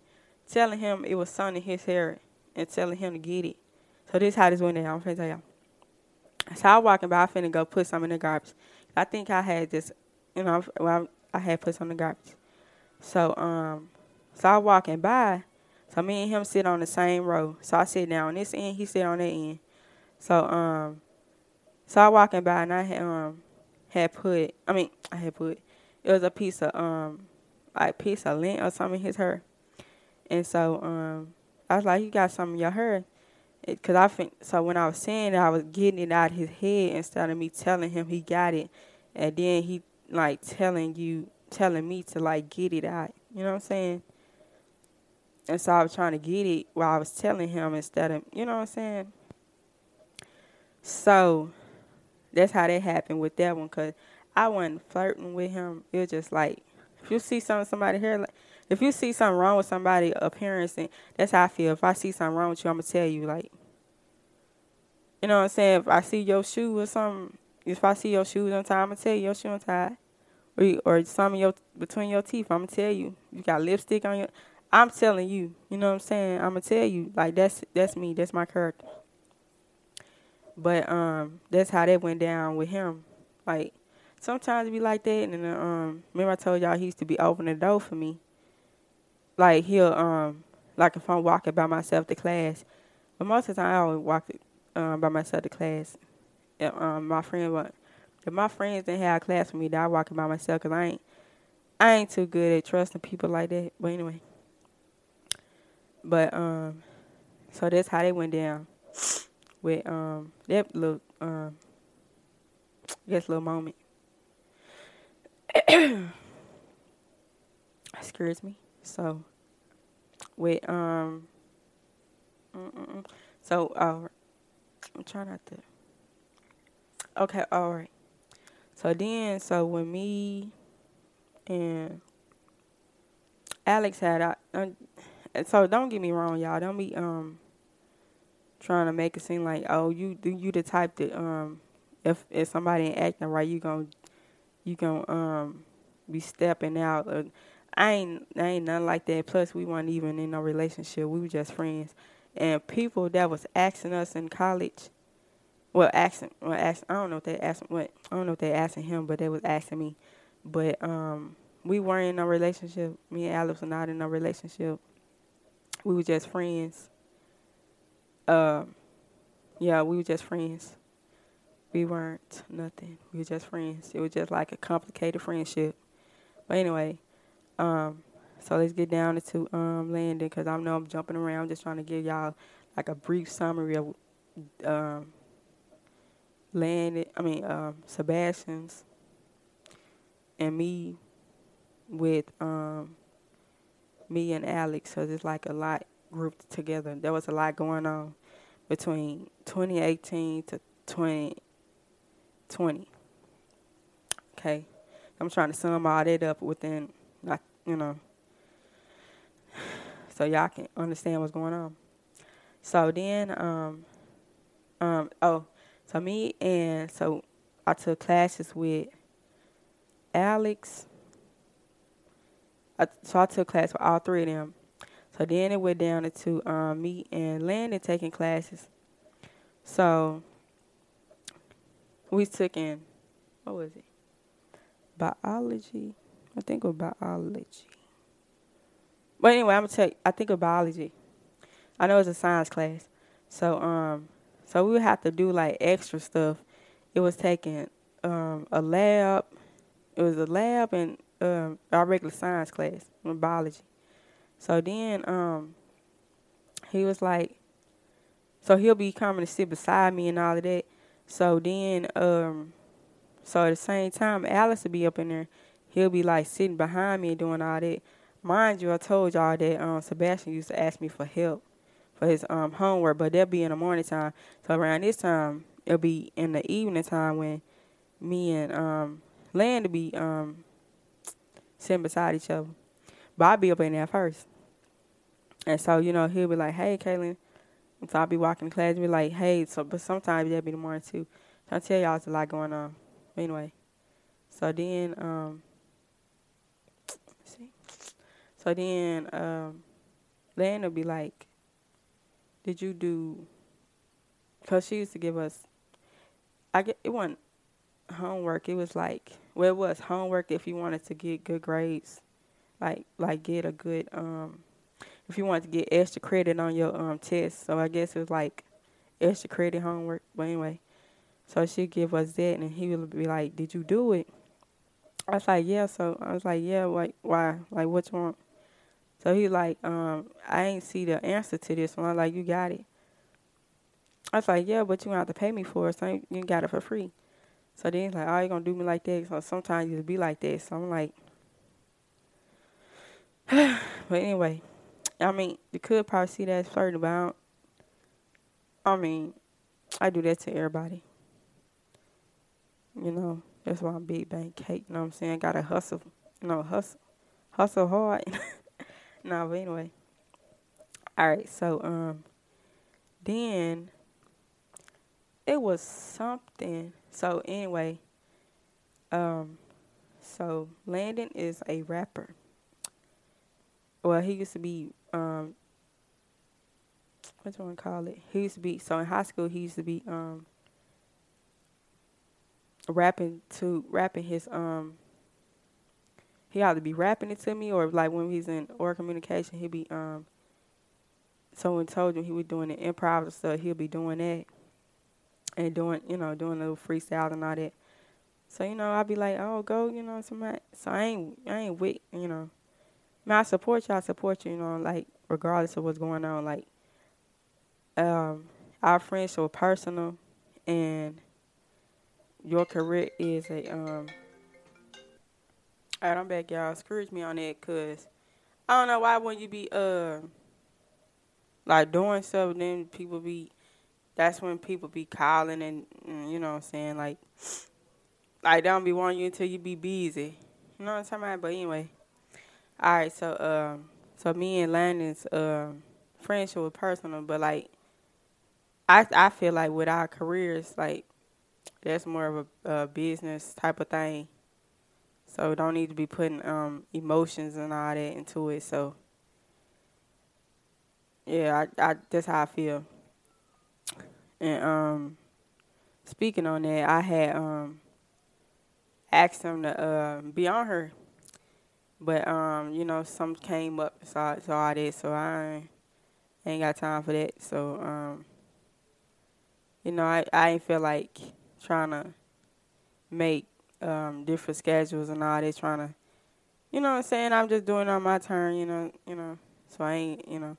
telling him it was something in his hair and telling him to get it. So this is how this went down. I'm finna tell y'all. So I walking by, I finna go put something in the garbage. I think I had this, you know, well, I had put something in the garbage. So, um. So I walking by, so me and him sit on the same row. So I sit down on this end, he sit on that end. So um, so I walking by and I had, um had put, I mean I had put, it was a piece of um like piece of lint or something in his hair. And so um, I was like, you got something in your hair, it, cause I think so when I was saying it, I was getting it out of his head instead of me telling him he got it, and then he like telling you telling me to like get it out. You know what I'm saying? And so I was trying to get it while I was telling him instead of, you know what I'm saying? So that's how that happened with that one, because I wasn't flirting with him. It was just like, if you see something, somebody here, like, if you see something wrong with somebody's appearance, and that's how I feel. If I see something wrong with you, I'm going to tell you, like, you know what I'm saying? If I see your shoe or something, if I see your shoes untied, I'm going to tell you your shoe untied. Or, or something your, between your teeth, I'm going to tell you. You got lipstick on your... I'm telling you, you know what I'm saying? I'm gonna tell you, like that's that's me, that's my character. But um, that's how that went down with him. Like sometimes it be like that, and then, um, remember I told y'all he used to be opening the door for me. Like he'll um, like if I'm walking by myself to class, but most of the time I always walk um by myself to class. If, um, my friend, but if my friends didn't have class with me, then I walking by myself, cause I ain't I ain't too good at trusting people like that. But anyway. But, um, so that's how they went down with, um, that little, um, this little moment. Excuse me. So, with, um, mm-mm. so, uh, I'm trying not to. Okay, all right. So then, so when me and Alex had, I, I And so don't get me wrong, y'all. Don't be um trying to make it seem like, oh, you you the type that um if if somebody ain't acting right, you gonna you gonna um be stepping out. Uh, I ain't I ain't nothing like that. Plus, we weren't even in no relationship. We were just friends. And people that was asking us in college, Well, asking, well, ask, I don't know if they asked what I don't know if they asking him, but they was asking me. But um, we weren't in a relationship. Me and Alex were not in a relationship. We were just friends. Um, yeah, we were just friends. We weren't nothing. We were just friends. It was just like a complicated friendship. But anyway, um, so let's get down to um, Landon, because I know I'm jumping around, just trying to give y'all like a brief summary of. Um, Landon, I mean, um, Sebastian's and me with um, me and Alex, because it's like a lot grouped together. There was a lot going on between twenty eighteen to twenty twenty. Okay. I'm trying to sum all that up within, like, you know, so y'all can understand what's going on. So then, um, um, oh, So me and so I took classes with Alex. I, so I took class with all three of them. So then it went down to um, me and Landon taking classes. So we took in, what was it? Biology. I think it was biology. But anyway, I'm gonna tell you, I think it was biology. I know it's a science class. So um. So we would have to do, like, extra stuff. It was taking um, a lab. It was a lab and um, our regular science class, biology. So then um, he was like, so he'll be coming to sit beside me and all of that. So then, um, so at the same time, Alice will be up in there. He'll be, like, sitting behind me and doing all that. Mind you, I told y'all that um, Sebastian used to ask me for help. For his um, homework, but that'll be in the morning time. So around this time, it'll be in the evening time when me and um, Landon be um, sitting beside each other. But I'll be up in there first. And so, you know, he'll be like, hey, Kaylin. And so I'll be walking to class and be like, hey. So, but sometimes that'll be the morning too. So I tell y'all it's a lot going on. But anyway. So then, um, let's see. So then um, Landon will be like, did you do, because she used to give us, I get, it wasn't homework. It was like, well, it was homework if you wanted to get good grades, like like get a good, um, if you wanted to get extra credit on your um test. So I guess it was like extra credit homework. But anyway, so she'd give us that, and he would be like, did you do it? I was like, yeah. So I was like, yeah, like, why? Like, what you want? So he like, um, I ain't see the answer to this one. I'm like, you got it. I was like, yeah, but you gonna have to pay me for it. So you got it for free. So then he's like, oh, you gonna do me like that? So sometimes you be like that. So I'm like, but anyway, I mean, you could probably see that flirting about. I mean, I do that to everybody. You know, that's why I'm Big Bang Kate. You know what I'm saying? Gotta hustle. You know, hustle, hustle hard. No, but anyway. All right, so um, then it was something. So anyway, um, so Landon is a rapper. Well, he used to be um, what do you want to call it? He used to be so in high school. He used to be um, rapping to rapping his um. He either be rapping it to me, or like when he's in oral communication, he'd be, um, someone told him he was doing the improv and stuff, he'll be doing that and doing, you know, doing a little freestyle and all that. So, you know, I'd be like, oh, go, you know, somebody. So I ain't, I ain't with, you know, I mean, I support you, I support you, you know, like regardless of what's going on, like, um, our friendship is personal and your career is a, um, all right, I'm back, y'all. Scrooge me on that, because I don't know why wouldn't you be, uh, like, doing stuff, and then people be, that's when people be calling and, and you know what I'm saying, like, like, they don't be wanting you until you be busy. You know what I'm talking about? But anyway, all right, so, um, so me and Landon's um, friendship was personal, but, like, I I feel like with our careers, like, that's more of a, a business type of thing. So don't need to be putting um, emotions and all that into it. So, yeah, I, I, that's how I feel. And um, speaking on that, I had um, asked him to uh, be on her. But, um, you know, some came up so, so all that, so I ain't, ain't got time for that. So, um, you know, I, I ain't feel like trying to make um, different schedules and all that, trying to, you know what I'm saying? I'm just doing it on my turn, you know, you know. So I ain't, you know.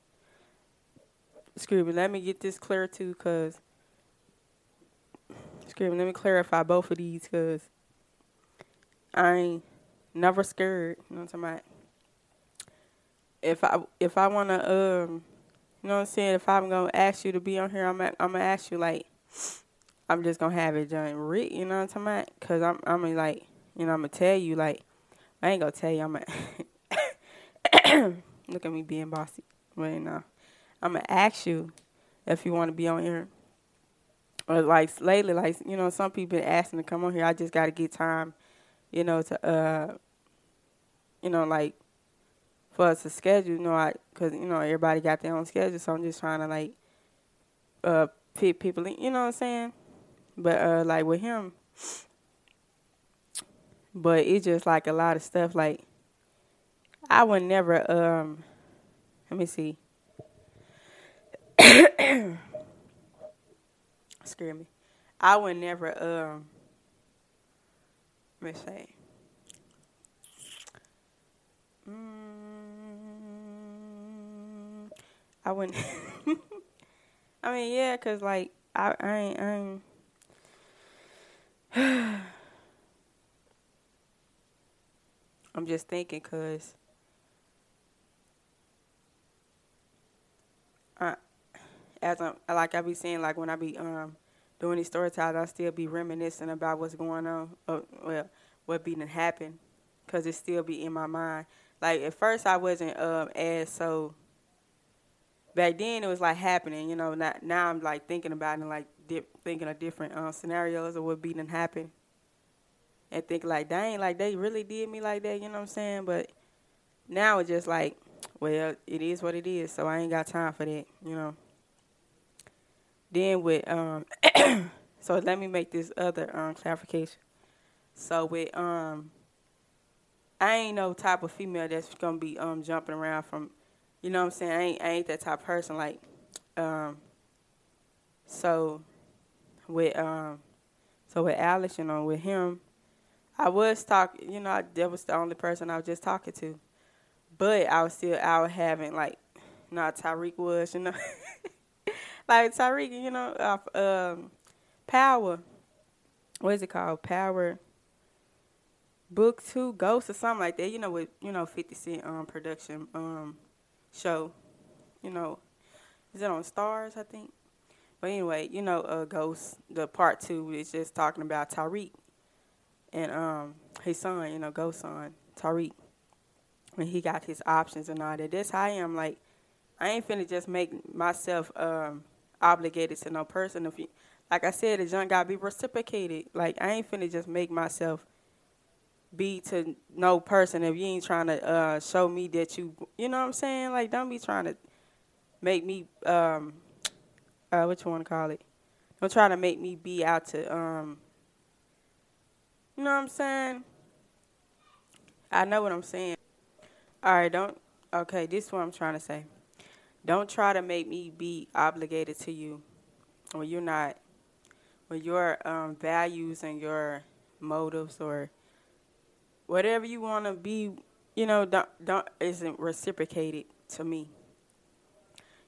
Excuse me, let me get this clear, too, because, excuse me, let me clarify both of these, because I ain't never scared, you know what I'm talking about? If I, if I want to, um, you know what I'm saying, if I'm going to ask you to be on here, I'm going to ask you, like, I'm just going to have it done right, you know what I'm talking about? Because I'm, I'm going to, like, you know, I'm going to tell you, like, I ain't going to tell you, I'm going to, look at me being bossy right now. I'm going to ask you if you want to be on here. Or, like, lately, like, you know, some people been asking to come on here. I just got to get time, you know, to, uh, you know, like, for us to schedule, you know, I, because, you know, everybody got their own schedule. So I'm just trying to, like, uh, fit people in, you know what I'm saying? But, uh, like, with him, but it's just, like, a lot of stuff. Like, I would never, um, let me see. Scare me. I would never, um, let me say, mm, I wouldn't, I mean, yeah, because, like, I, I ain't, I ain't, I'm just thinking, because I, As I'm, like I be saying, like when I be um, doing these story times, I still be reminiscing about what's going on, or, well, what be done happened, because it still be in my mind. Like at first I wasn't um, as so, back then it was like happening, you know, not, now I'm like thinking about it and like dip, thinking of different um, scenarios of what be done happened. And think like, dang, like they really did me like that, you know what I'm saying? But now it's just like, well, it is what it is, so I ain't got time for that, you know. Then with, um, so let me make this other um, clarification. So with, um, I ain't no type of female that's going to be um, jumping around from, you know what I'm saying? I ain't, I ain't that type of person. Like, um, so with, um, so with Alex, you know, with him, I was talking, you know, I, that was the only person I was just talking to. But I was still out having, like, you know, Tyreek was, you know. Like Tyreek, you know, uh, um, Power, what is it called? Power Book Two: Ghost or something like that. You know, with, you know, fifty Cent um, production um, show. You know, is it on Stars? I think. But anyway, you know, uh, Ghost, the part two is just talking about Tyreek and um, his son. You know, Ghost son Tyreek, when he got his options and all that. That's how I am. Like, I ain't finna just make myself um. obligated to no person. If you, like I said, the junk gotta be reciprocated. Like, I ain't finna just make myself be to no person if you ain't trying to uh, show me that you, you know what I'm saying? Like, don't be trying to make me, um, uh, what you wanna call it? Don't try to make me be out to, um, you know what I'm saying? I know what I'm saying. All right, don't, okay, this is what I'm trying to say. Don't try to make me be obligated to you when you're not, when your um, values and your motives or whatever you want to be, you know, don't, don't isn't reciprocated to me.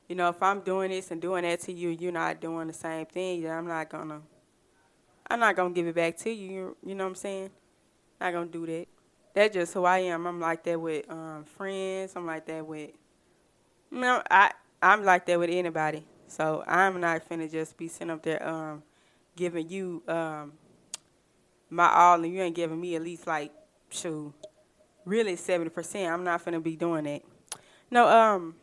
You know, if I'm doing this and doing that to you, you're not doing the same thing, then I'm not gonna, I'm not gonna give it back to you. You know what I'm saying? Not gonna do that. That's just who I am. I'm like that with um, friends. I'm like that with. You know, I, I'm like that with anybody, so I'm not finna just be sitting up there um, giving you um, my all, and you ain't giving me at least, like, shoot, really seventy percent. I'm not finna be doing that. No, um,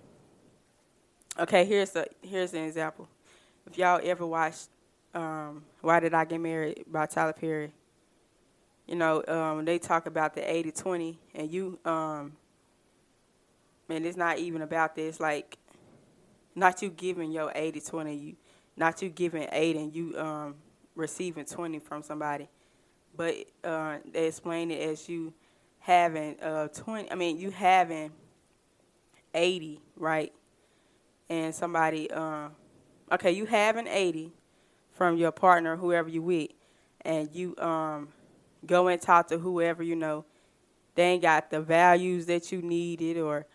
okay, here's the here's an example. If y'all ever watched um, Why Did I Get Married by Tyler Perry, you know, um, they talk about the eighty twenty, and you... Um, Man, it's not even about this. Like, not you giving your eighty twenty, you, not you giving eight and you um receiving twenty from somebody, but uh, they explain it as you having uh, twenty. I mean, you having eighty, right? And somebody, uh, okay, you having eighty from your partner, whoever you with, and you um, go and talk to whoever you know. They ain't got the values that you needed, or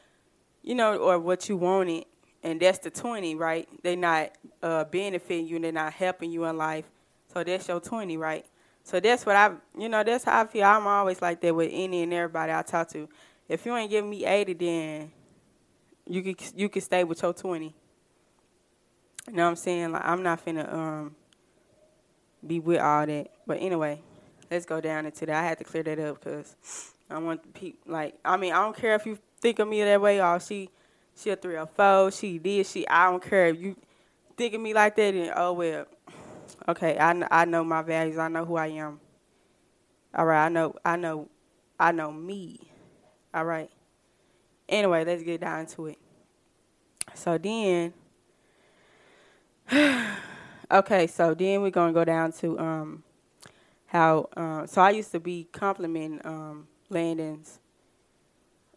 you know, or what you wanted. And that's the twenty, right? They're not uh, benefiting you, and they're not helping you in life. So that's your twenty, right? So that's what I, you know, that's how I feel. I'm always like that with any and everybody I talk to. If you ain't giving me eighty, then you can you can stay with your twenty. You know what I'm saying? Like, I'm not finna um, be with all that. But anyway, let's go down into that. I had to clear that up because I want people, like, I mean, I don't care if you think of me that way, or she... She a three or four. She did. She. I don't care if you think of me like that. Then oh well. Okay. I I know my values. I know who I am. All right. I know. I know. I know me. All right. Anyway, let's get down to it. So then. Okay. So then we're gonna go down to um how um. So I used to be complimenting um Landon's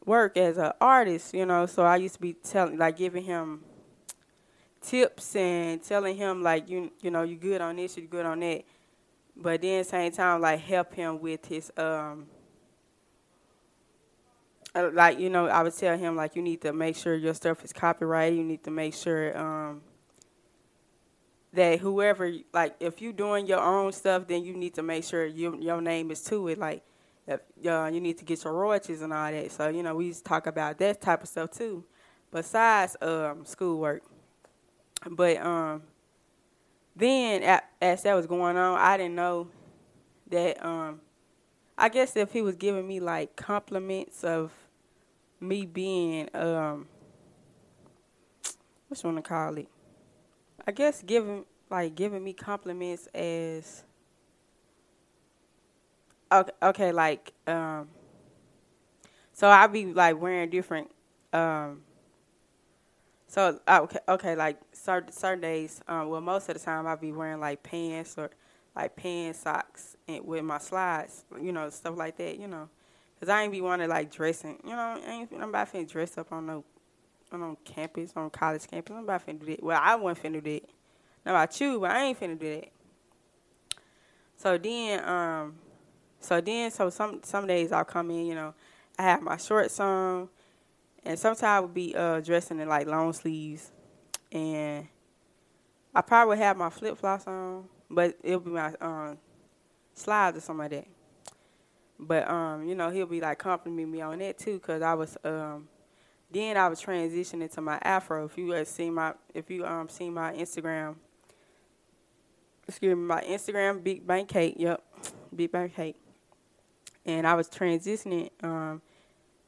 work as an artist, you know, so I used to be telling, like, giving him tips and telling him, like, you you know, you good on this, you good on that, but then same time, like, help him with his, um, like, you know, I would tell him, like, you need to make sure your stuff is copyrighted, you need to make sure um, that whoever, like, if you're doing your own stuff, then you need to make sure you, your name is to it, like, If, uh, you need to get your royalties and all that. So, you know, we used to talk about that type of stuff, too, besides um, schoolwork. But um, then at, as that was going on, I didn't know that, um, I guess if he was giving me, like, compliments of me being, um, what you want to call it? I guess giving, like, giving me compliments as... Okay, okay, like, um, so I be, like, wearing different, um, so, okay, okay like, certain, certain days, um, well, most of the time I be wearing, like, pants or, like, pants, socks and with my slides, you know, stuff like that, you know, because I ain't be wanting, like, dressing, you know, I ain't, I'm about finna dress up on no, on, on campus, on college campus, I'm about finna do that. Well, I wasn't finna do that. Now about you, but I ain't finna do that. So then, um. So then, so some some days I'll come in, you know, I have my shorts on, and sometimes I would be uh, dressing in, like, long sleeves, and I probably would have my flip-flops on, but it'll be my um, slides or something like that. But, um, you know, he'll be, like, complimenting me on that, too, because I was, um, then I was transitioning to my afro. If you have seen my, if you um seen my Instagram, excuse me, my Instagram, Big Bang Kate, yep, Big Bang Kate. And I was transitioning. Um,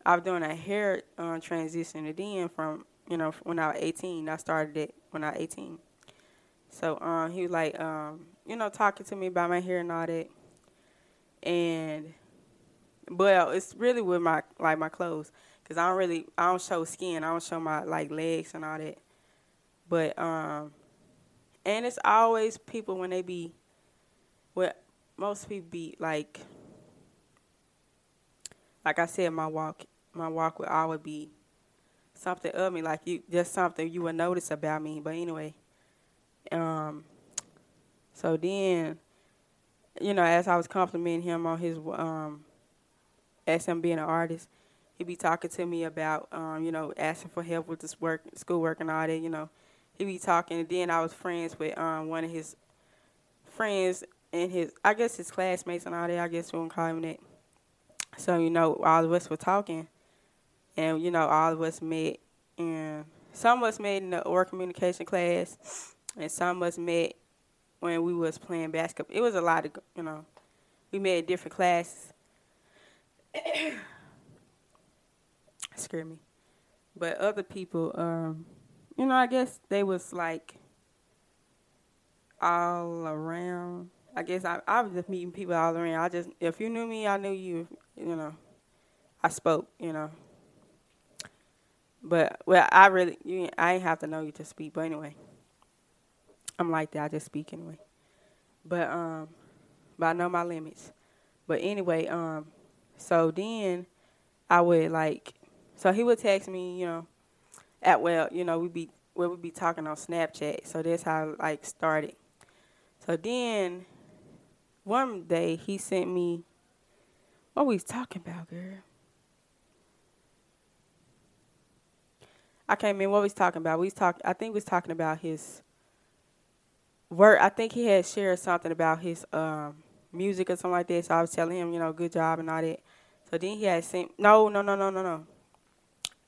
I was doing a hair uh, transition. And then from, you know, when I was eighteen, I started it when I was eighteen. So um, he was like, um, you know, talking to me about my hair and all that. And, but it's really with my, like, my clothes. Because I don't really, I don't show skin. I don't show my, like, legs and all that. But, um, and it's always people when they be, well, most people be, like, Like I said, my walk, my walk would always be something of me. Like you, just something you would notice about me. But anyway, um, so then, you know, as I was complimenting him on his, um, as him being an artist, he'd be talking to me about, um, you know, asking for help with this work, schoolwork, and all that. You know, he'd be talking. And then I was friends with um, one of his friends and his, I guess his classmates and all that. I guess we won't call him that. So, you know, all of us were talking, and, you know, all of us met, and some of us met in the oral communication class, and some of us met when we was playing basketball. It was a lot of, you know, we met in different classes. Excuse me. But other people, um, you know, I guess they was, like, all around. I guess I, I was just meeting people all around. I just, if you knew me, I knew you. You know, I spoke, you know. But, well, I really, you, I ain't have to know you to speak. But anyway, I'm like that. I just speak anyway. But um, but I know my limits. But anyway, um, so then I would like, so he would text me, you know, at well, you know, we'd be well, we'd be talking on Snapchat. So that's how I, like, started. So then one day he sent me, what we was talking about, girl? I can't remember what we was talking about. We was talk, I think we was talking about his work. I think he had shared something about his um, music or something like that. So I was telling him, you know, good job and all that. So then he had sent, no, no, no, no, no, no.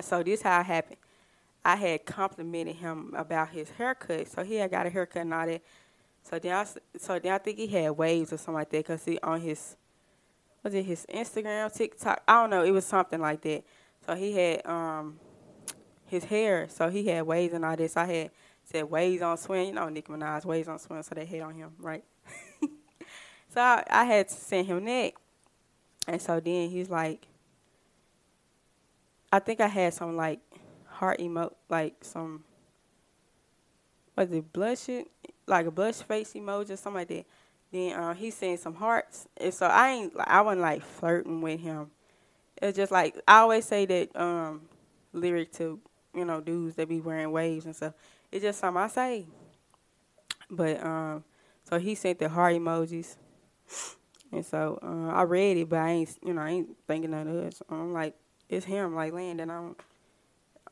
So this how it happened. I had complimented him about his haircut. So he had got a haircut and all that. So then I, so then I think he had waves or something like that, because he on his, was it his Instagram, TikTok? I don't know. It was something like that. So he had um, his hair. So he had waves and all this. So I had said waves on swim. You know, Nicki Minaj, waves on swim. So they hit on him, right? So I, I had sent him that. And so then he's like, I think I had some, like, heart emote, like some, was it blush it? Like a blush face emoji or something like that. Then uh, he sent some hearts. And so I ain't, I wasn't like flirting with him. It's just like, I always say that um, lyric to, you know, dudes that be wearing waves and stuff. It's just something I say. But, um, so he sent the heart emojis. And so uh, I read it, but I ain't, you know, I ain't thinking none of it. So I'm like, it's him, like, Landon. I don't,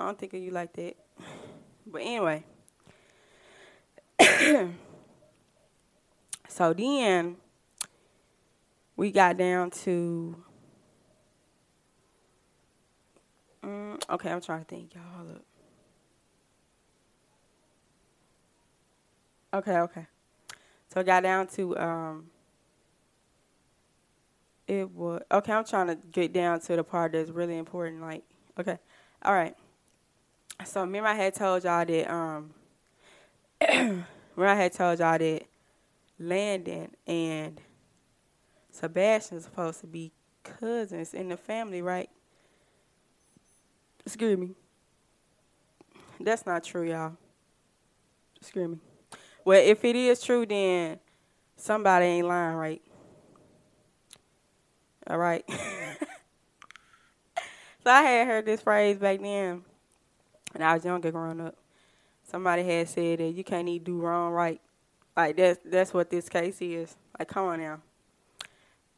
I don't think of you like that. But anyway. So then we got down to, um, okay, I'm trying to think, y'all. Look. Okay, okay. So we got down to, um, it was, okay, I'm trying to get down to the part that's really important. Like, okay, all right. So remember I had told y'all that, um, remember I had told y'all that Landon and Sebastian is supposed to be cousins in the family, right? Excuse me. That's not true, y'all. Excuse me. Well, if it is true, then somebody ain't lying, right? All right. So I had heard this phrase back then when I was younger growing up. Somebody had said that you can't even do wrong right. Like, that's, that's what this case is. Like, come on now.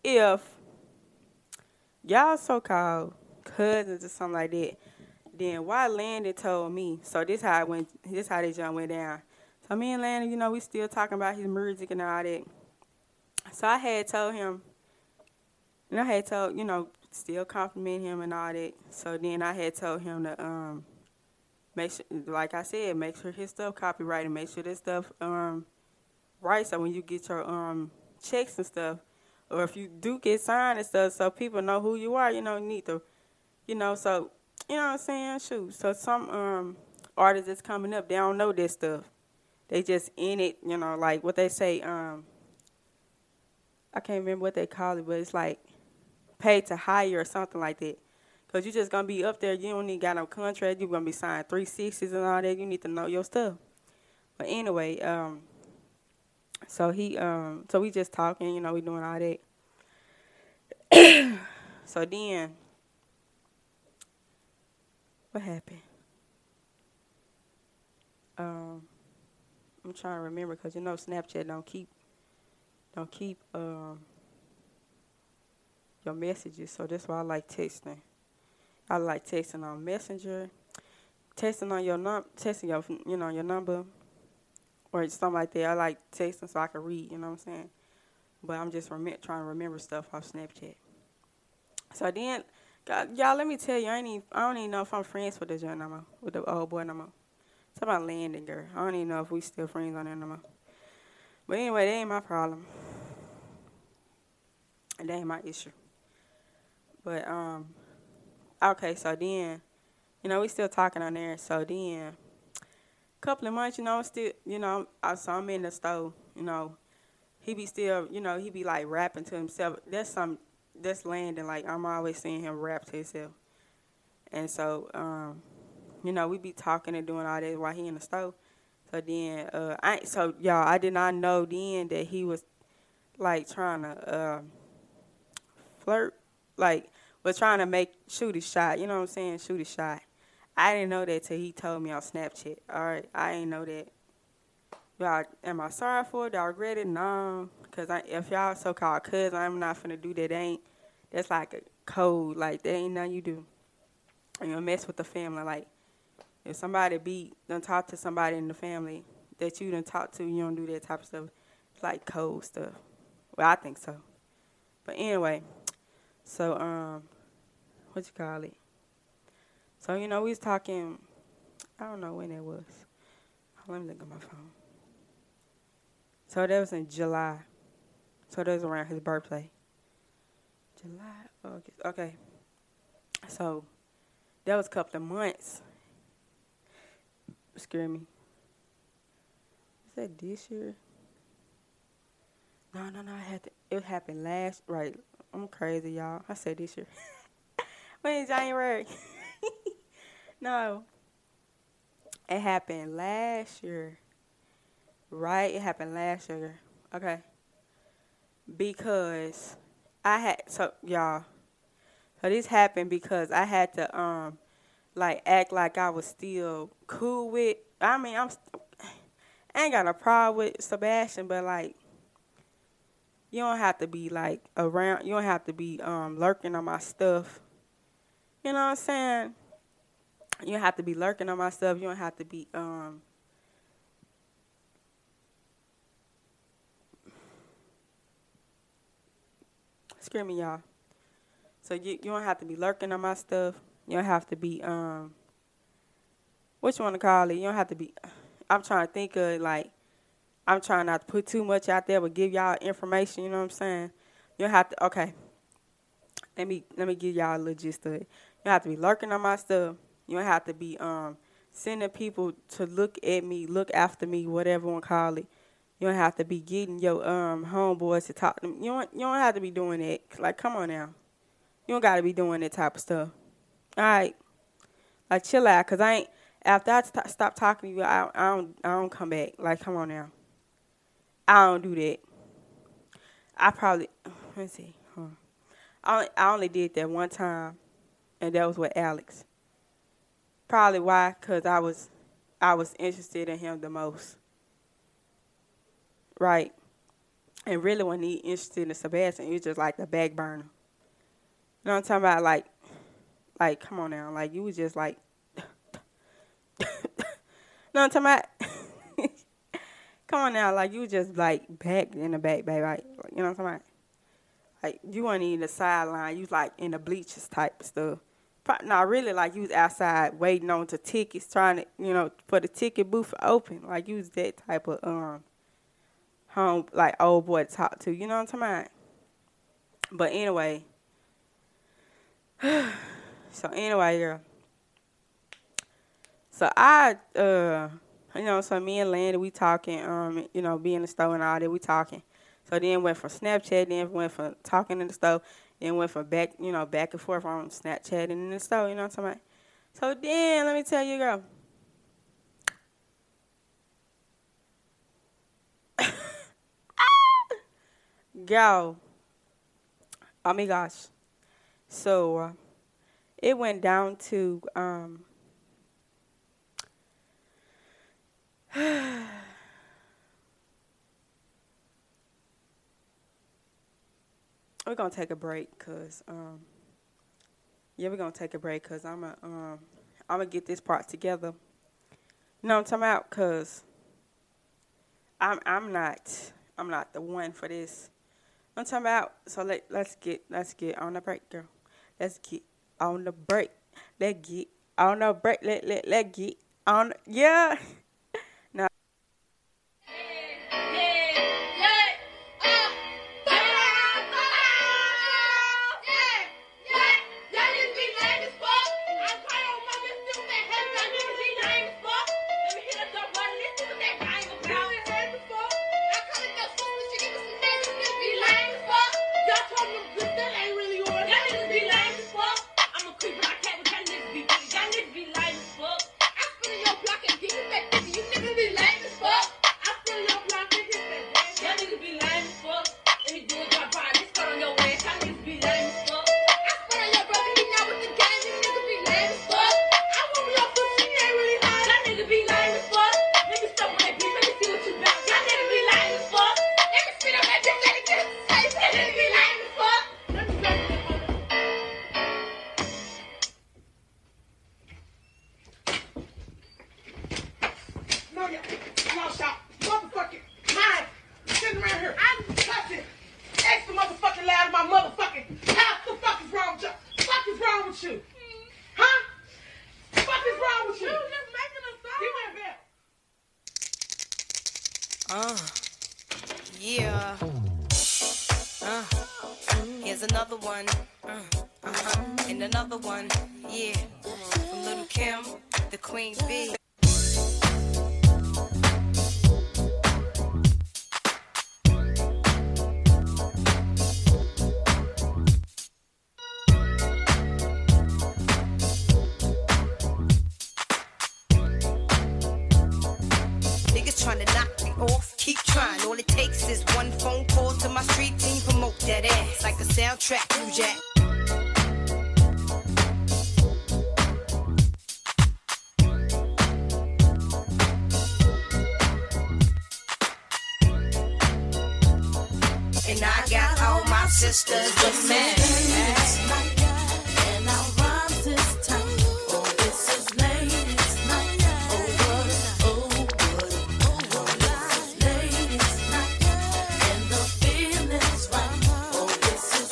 If y'all so-called cousins or something like that, then why Landon told me? So this how it went, this how this young went down. So me and Landon, you know, we still talking about his music and all that. So I had told him, and I had told, you know, still compliment him and all that. So then I had told him to, um, make sure, like I said, make sure his stuff copyrighted, make sure this stuff, um, right, so when you get your um checks and stuff, or if you do get signed and stuff, so people know who you are, you know, you need to, you know, so, you know what I'm saying, shoot. So some um artists that's coming up, they don't know this stuff. They just in it, you know, like what they say, um, I can't remember what they call it, but it's like paid to hire or something like that. Because you're just going to be up there, you don't need got no contract, you're going to be signed three sixties and all that, you need to know your stuff. But anyway, um, So he, um, so we just talking, you know, we doing all that. So then, what happened? Um, I'm trying to remember, cause you know Snapchat don't keep, don't keep um your messages. So that's why I like texting. I like texting on Messenger, texting on your num, texting your, you know, your number. Or something like that. I like texting so I can read, you know what I'm saying? But I'm just rem- trying to remember stuff off Snapchat. So then, God, y'all, let me tell you, I, ain't even, I don't even know if I'm friends with the young no more, with the old boy no more. It's about Landon, girl. I don't even know if we still friends on there no more. But anyway, that ain't my problem. That ain't my issue. But, um, okay, so then, you know, we still talking on there. So then, couple of months, you know, still, you know, I saw him in the store, you know, he be still, you know, he be like rapping to himself. That's some, that's Landon. Like, I'm always seeing him rap to himself. And so, um, you know, we be talking and doing all that while he in the store. So then, uh, I so y'all, I did not know then that he was like trying to uh, flirt, like was trying to make shoot a shot. You know what I'm saying? Shoot a shot. I didn't know that till he told me on Snapchat. All right, I ain't know that. Y'all, am I sorry for it? Do I regret it? No, cause I, if y'all so-called cuz, I'm not finna do that. Ain't that's like a code? Like that ain't nothing you do. You know, mess with the family. Like if somebody be done talk to somebody in the family that you done talk to, you don't do that type of stuff. It's like code stuff. Well, I think so. But anyway, so um, what you call it? So you know, we was talking. I don't know when it was. Let me look at my phone. So that was in July. So that was around his birthday. July, August. Okay. So that was a couple of months. Excuse me. Is that this year? No, no, no. I had to, it happened last. Right. I'm crazy, y'all. I said this year. When in January? No. It happened last year. Right, it happened last year, okay, because I had, so, y'all, so this happened because I had to, um, like, act like I was still cool with, I mean, I'm, I ain't got a problem with Sebastian, but, like, you don't have to be, like, around, you don't have to be, um, lurking on my stuff, you know what I'm saying, you don't have to be lurking on my stuff, you don't have to be, um, screaming, y'all. So you, you don't have to be lurking on my stuff. You don't have to be, um, what you want to call it? You don't have to be, I'm trying to think of, like, I'm trying not to put too much out there, but give y'all information, you know what I'm saying? You don't have to, okay. Let me, let me give y'all a little gist of it. You don't have to be lurking on my stuff. You don't have to be um, sending people to look at me, look after me, whatever you want to call it. You don't have to be getting your um, homeboys to talk to them. You don't, you don't have to be doing that. Like, come on now. You don't got to be doing that type of stuff. All right. Like, chill out. Because I ain't, after I st- stop talking to you, I, I, don't, I don't come back. Like, come on now. I don't do that. I probably, let me see. Huh. I, only, I only did that one time, and that was with Alex. Probably why? Because I was, I was interested in him the most. Right, and really when he interested in Sebastian, it was just like the back burner. You know what I'm talking about? Like, like come on now, like you was just like, you know what I'm talking about? Come on now, like you was just like back in the back, baby. Like, you know what I'm talking about? Like you weren't even the sideline, you was like in the bleachers type of stuff. Probably, no, really, like you was outside waiting on to tickets, trying to, you know, for the ticket booth open. Like you was that type of um. Home, like old boy to talk to, you know what I'm talking about? But anyway, so anyway, girl, so I, uh, you know, so me and Landon, we talking, um, you know, be in the store and all that, we talking. So then went from Snapchat, then went from talking in the store, then went from back, you know, back and forth on Snapchat and in the store, you know what I'm talking about? So then, let me tell you, girl. Girl, oh my gosh, so uh, it went down to, um, we're going to take a break because, um, yeah, we're going to take a break because I'm going to, um, I'm going to get this part together. You know what I'm talking about? Because I'm, I'm not, I'm not the one for this. I'm talking about, so let, let's get, let's get on the break, girl. Let's get on the break. Let's get on the break. Let, let, let get on, the, yeah. Now. Be lame as fuck. I spin in your block and get you back. you? Huh? What the fuck is wrong with you? You were just making a song. Give me a bell. Uh, yeah. Uh, here's another one. Uh, uh-huh. And another one. Yeah. From Little Kim, the Queen Bee. Track you, Jack. And I got all my sisters with me. And I'll rhyme this time. Oh, this is ladies' night. Oh, what, oh, what, oh, what, this is ladies' night. And the feeling's right. Oh, this is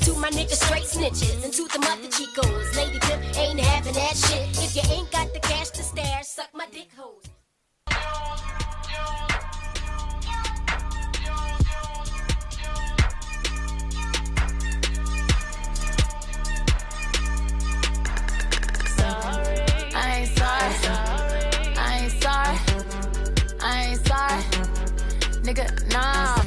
to my niggas, straight snitches, and to the mother chicos. Lady Pimp ain't having that shit. If you ain't got the cash to stare, suck my dick hoes. I ain't sorry. I ain't sorry. I ain't sorry. Nigga, nah.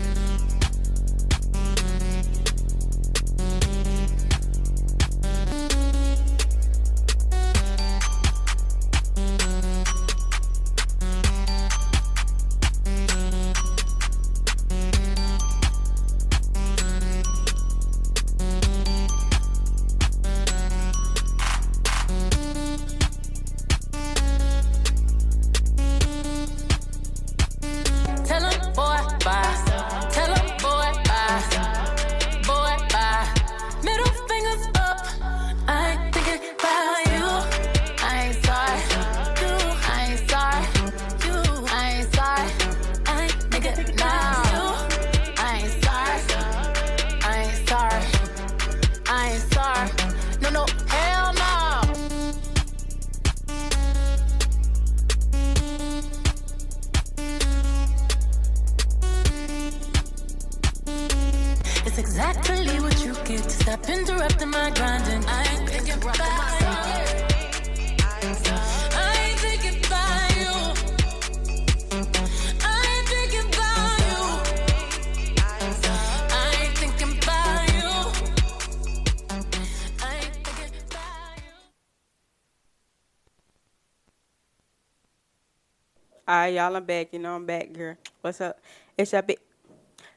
Alright, y'all, I'm back. You know I'm back, girl. What's up? It's your big...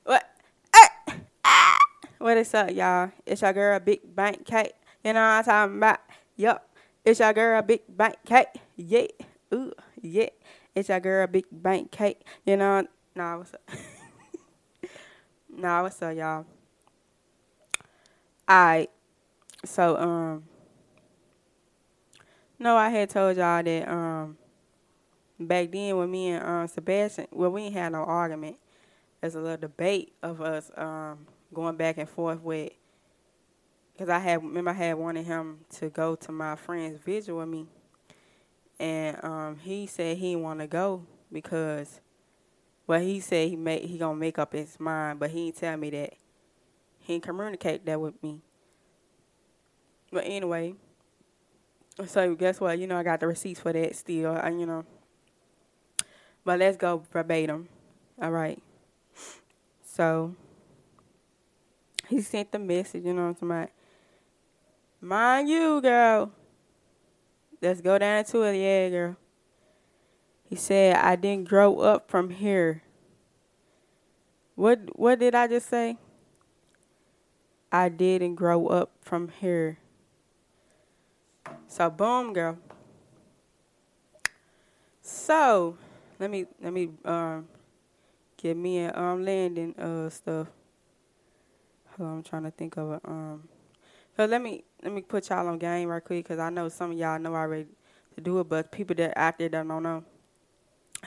What? Ah! Ah! What is up, y'all? It's your girl, Big Bang Kate. You know what I'm talking about? Yup. It's your girl, Big Bang Kate. Yeah. Ooh, yeah. It's your girl, Big Bang Kate. You know... Nah, what's up? nah, what's up, y'all? Alright. So, um... No, I had told y'all that, um... back then, when me and um, Sebastian, well, we ain't had no argument. There's a little debate of us um, going back and forth with, because I had, remember I had wanted him to go to my friend's vigil with me, and um, he said he didn't want to go because, well, he said he make he gonna make up his mind, but he didn't tell me that. He didn't communicate that with me. But anyway, so guess what? You know, I got the receipts for that still. I, you know. But let's go verbatim. All right. So he sent the message, you know what I'm talking about? Mind you, girl. Let's go down to it. Yeah, girl. He said, I didn't grow up from here. What what did I just say? I didn't grow up from here. So boom, girl. So let me let me um get me and um Landon uh stuff. Hold on, I'm trying to think of a um. So let me let me put y'all on game right quick, because I know some of y'all know already to do it, but people that out there that don't know.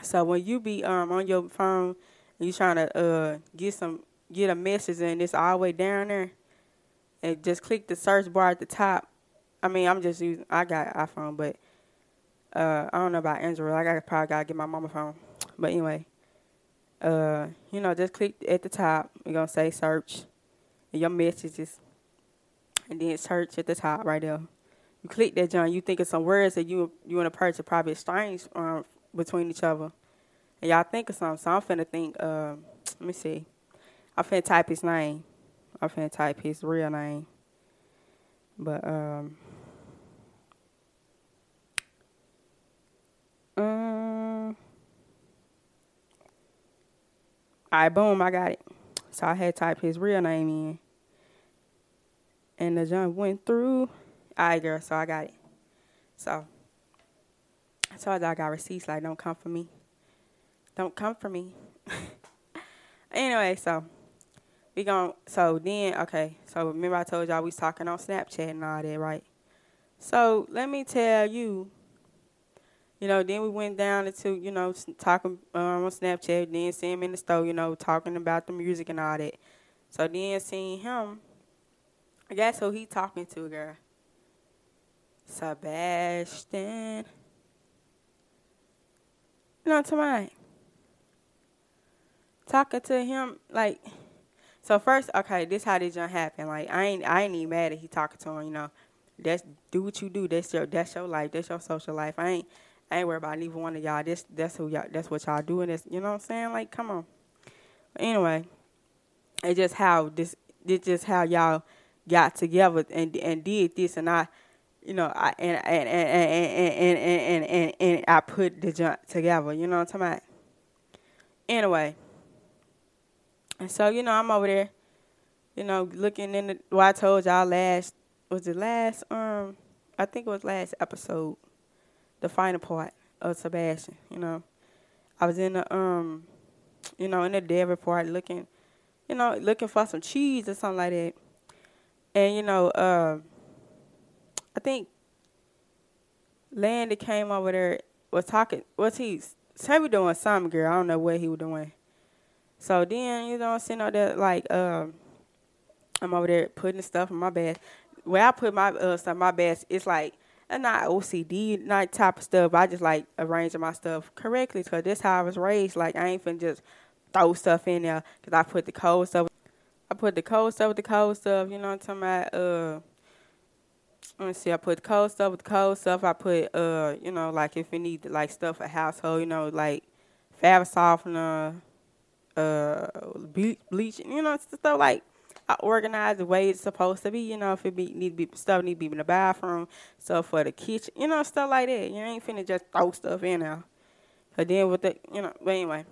So when you be um on your phone and you trying to uh get some get a message and it's all the way down there, and just click the search bar at the top. I mean, I'm just using, I got an iPhone, but uh, I don't know about Android. I got, probably got to get my mama phone. But anyway, uh, you know, just click at the top. You're going to say search, and your messages, and then search at the top right there. You click that, John. You think it's some words that you you and a person probably exchange um, between each other. And y'all think of something. So I'm finna think, uh, let me see. I'm finna type his name. I'm finna type his real name. But, um... Um, all right, boom, I got it. So I had typed his real name in. And the jump went through. All right, girl, so I got it. So I told y'all I got receipts, like, don't come for me. Don't come for me. Anyway, so we gon' so then, okay, so remember I told y'all we was talking on Snapchat and all that, right? So let me tell you, you know, then we went down into, you know, talking um, on Snapchat, then seeing him in the store, you know, talking about the music and all that. So then seeing him, guess who he talking to, girl? Sebastian. You know what I'm talking about? Talking to him, like, so first, okay, this how this done happen. Like, I ain't I ain't even mad at he talking to him, you know. That's, do what you do. That's your, that's your life. That's your social life. I ain't. I ain't worried about neither one of y'all. This, that's who y'all, that's what y'all doing. That's, you know what I'm saying? Like, come on. But anyway, it's just how this, it's just how y'all got together and and did this, and I, you know, I and and and and and and, and, and, and I put the jump together. You know what I'm talking about? Anyway, and so you know I'm over there, you know, looking in the. Well, I told y'all last was the last um, I think it was last episode. The final part of Sebastian, you know. I was in the, um, you know, in the Denver part looking, you know, looking for some cheese or something like that. And, you know, uh, I think Landon came over there, was talking, what's he, he was doing something, girl. I don't know what he was doing. So then, you know, I'm sitting out there, like, um, I'm over there putting stuff in my bag. Where I put my uh, stuff in my bag, it's like, not O C D, not type of stuff. I just like arranging my stuff correctly, because that's how I was raised. Like, I ain't finna just throw stuff in there, because I put the cold stuff. I put the cold stuff with the cold stuff. You know what I'm talking about? Uh, let me see. I put the cold stuff with the cold stuff. I put, uh, you know, like if you need like stuff for household, you know, like fabric softener, uh, bleach, bleach, you know, stuff like. I organize the way it's supposed to be, you know, if it be, need to be, stuff need to be in the bathroom, stuff for the kitchen, you know, stuff like that. You ain't finna just throw stuff in there. But then with the, you know, but anyway,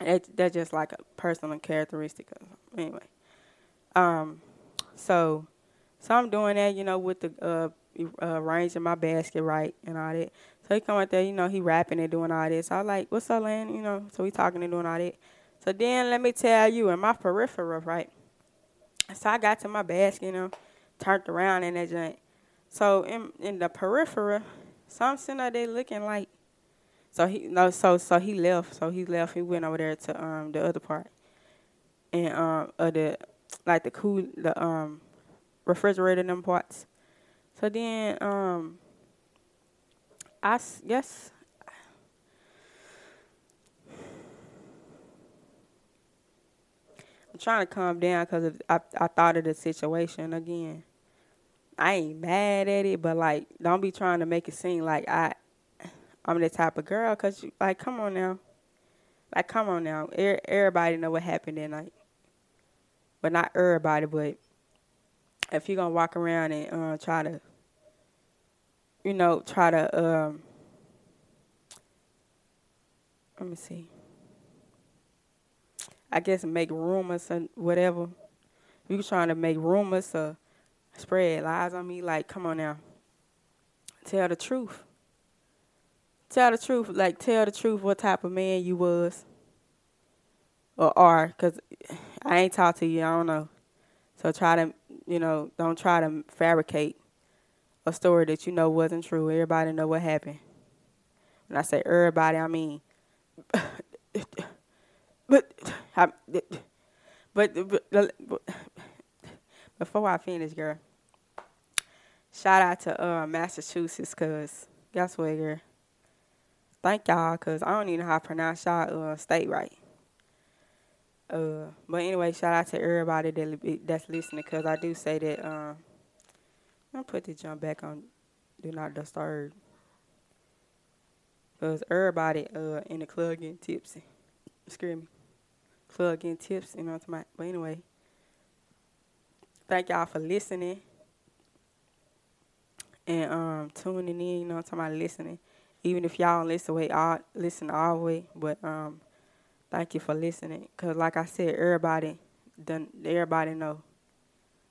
that, that's just like a personal characteristic of it. Anyway. Um, so, so I'm doing that, you know, with the, uh, uh arranging my basket, right, and all that. So he come out there, you know, he rapping and doing all this. So I like, what's up, Lynn? You know, so we talking and doing all that. So then let me tell you, in my peripheral, right, so I got to my basket, you know, turned around in that joint. So in, in the periphery, so I'm sitting out there looking like, so he no, so so he left, so he left, he went over there to um the other part, and um of the like the cool the um refrigerator them parts. So then um I yes. Trying to calm down, because I, I thought of the situation again. I ain't mad at it, but like, don't be trying to make it seem like I, I'm the type of girl, because like, come on now, like come on now. Er, everybody know what happened that night, but not everybody. But if you're gonna walk around and uh, try to, you know, try to, um, let me see. I guess make rumors and whatever. You trying to make rumors or spread lies on me? Like, come on now. Tell the truth. tell the truth. Like, tell the truth what type of man you was or are, because I ain't talked to you. I don't know. So try to, you know, don't try to fabricate a story that you know wasn't true. Everybody know what happened. When I say everybody, I mean, but, I, but, but, but before I finish, girl, shout out to uh, Massachusetts, because guess what, girl? Thank y'all, because I don't even know how to pronounce y'all uh, state right. Uh, but anyway, shout out to everybody that that's listening, because I do say that. Um, I'm going to put this jump back on Do Not Disturb. Because everybody uh, in the club getting tipsy. Excuse me. Club getting tipsy. You know what I'm talking about? But anyway, thank y'all for listening and um, tuning in. You know what I'm talking about? Listening. Even if y'all don't listen, wait, I'll listen all the way. But um, thank you for listening. Because like I said, everybody done, everybody know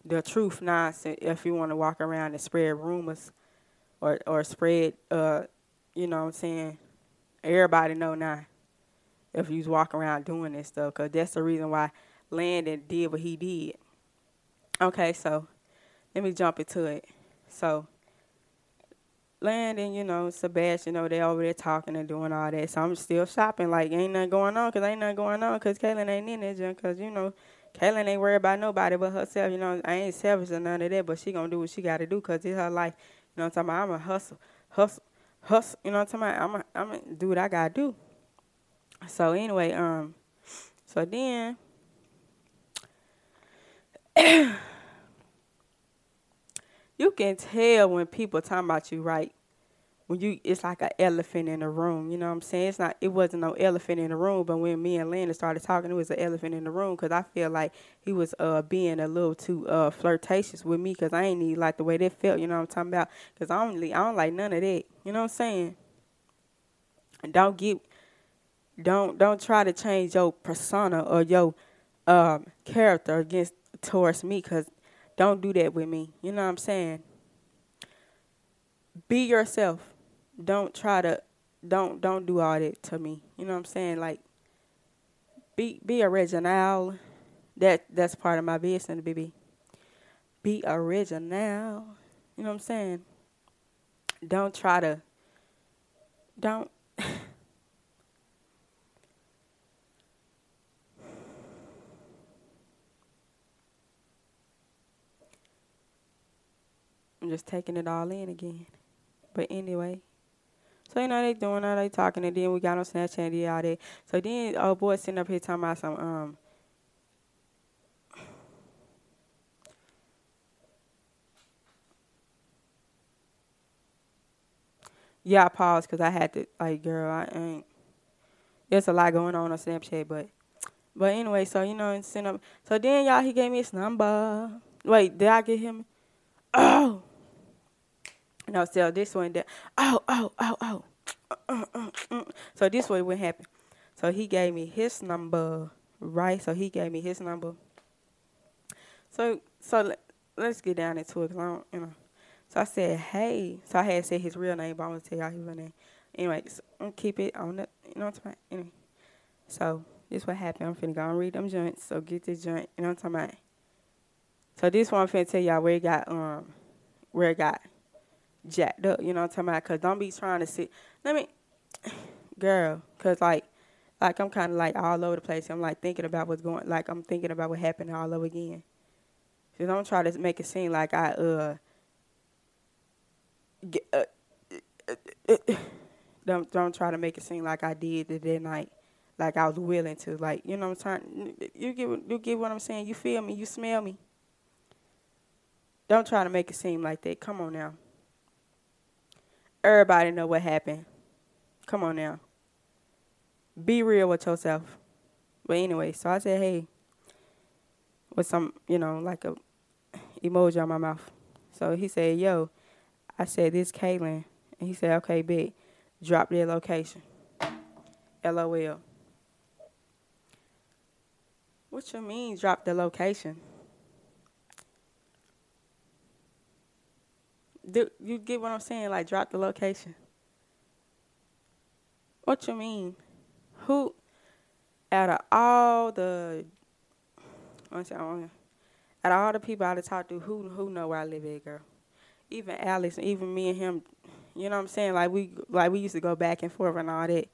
the truth now. If you want to walk around and spread rumors or, or spread, uh, you know what I'm saying, everybody know now if you was walking around doing this stuff. Because that's the reason why Landon did what he did. Okay, so let me jump into it. So Landon, you know, Sebastian, you know, they over there talking and doing all that. So I'm still shopping like ain't nothing going on, because ain't nothing going on, because Kaylin ain't in that junk, because, you know, Kaylin ain't worried about nobody but herself. You know, I ain't selfish or none of that, but she going to do what she got to do, because it's her life. You know what I'm talking about? I'm a hustle, hustle, hustle. You know what I'm talking about? I'm going to do what I got to do. So anyway, um, so then you can tell when people talking about you, right? When you, it's like an elephant in the room. You know what I'm saying? It's not. It wasn't no elephant in the room, but when me and Landon started talking, it was an elephant in the room, because I feel like he was uh being a little too uh flirtatious with me, because I ain't even like the way that felt. You know what I'm talking about? Because I don't, I don't like none of that. You know what I'm saying? Don't get, don't don't try to change your persona or your um character against towards me, because. Don't do that with me. You know what I'm saying? Be yourself. Don't try to, don't, don't do all that to me. You know what I'm saying? Like, be, be original. That, that's part of my business, baby. Be original. You know what I'm saying? Don't try to, don't. Just taking it all in again. But anyway, so you know they doing all they talking, and then we got on Snapchat and did all that. So then oh boy sitting up here talking about some um yeah, I paused because I had to, like, girl, I ain't, there's a lot going on on Snapchat, but but anyway, so you know, and sitting up, so then y'all, he gave me his number. Wait, did I get him? Oh, no, so this one, that, oh, oh, oh, oh. Uh, uh, uh. So this way what happened. So he gave me his number, right? So he gave me his number. So so let, let's get down into it, because I don't, you know. So I said, hey. So I had said his real name, but I want to tell y'all his real name. Anyway, so I'm keep it on the, you know what I'm talking about? Anyway, so this what happened. I'm finna go and read them joints, so get this joint, you know what I'm talking about? So this one I'm finna tell y'all where it got um where it got jacked up, you know what I'm talking about? Cause don't be trying to sit, let me girl, cause like like I'm kinda like all over the place. I'm like thinking about what's going like I'm thinking about what happened all over again. So don't try to make it seem like I uh, get, uh, uh, uh, uh don't don't try to make it seem like I did the day night. Like I was willing to, like, you know what I'm trying, you get you get what I'm saying, you feel me, you smell me. Don't try to make it seem like that. Come on now. Everybody know what happened. Come on now. Be real with yourself. But anyway, so I said, hey, with some, you know, like a emoji on my mouth. So he said, yo, I said, this Kaylin. And he said, okay, big, drop their location. LOL. What you mean drop the location? Do you get what I'm saying? Like, drop the location. What you mean? Who, out of all the, out of all the people I talked to, who who know where I live at, girl? Even Alex, even me and him, you know what I'm saying? Like we like we used to go back and forth and all that.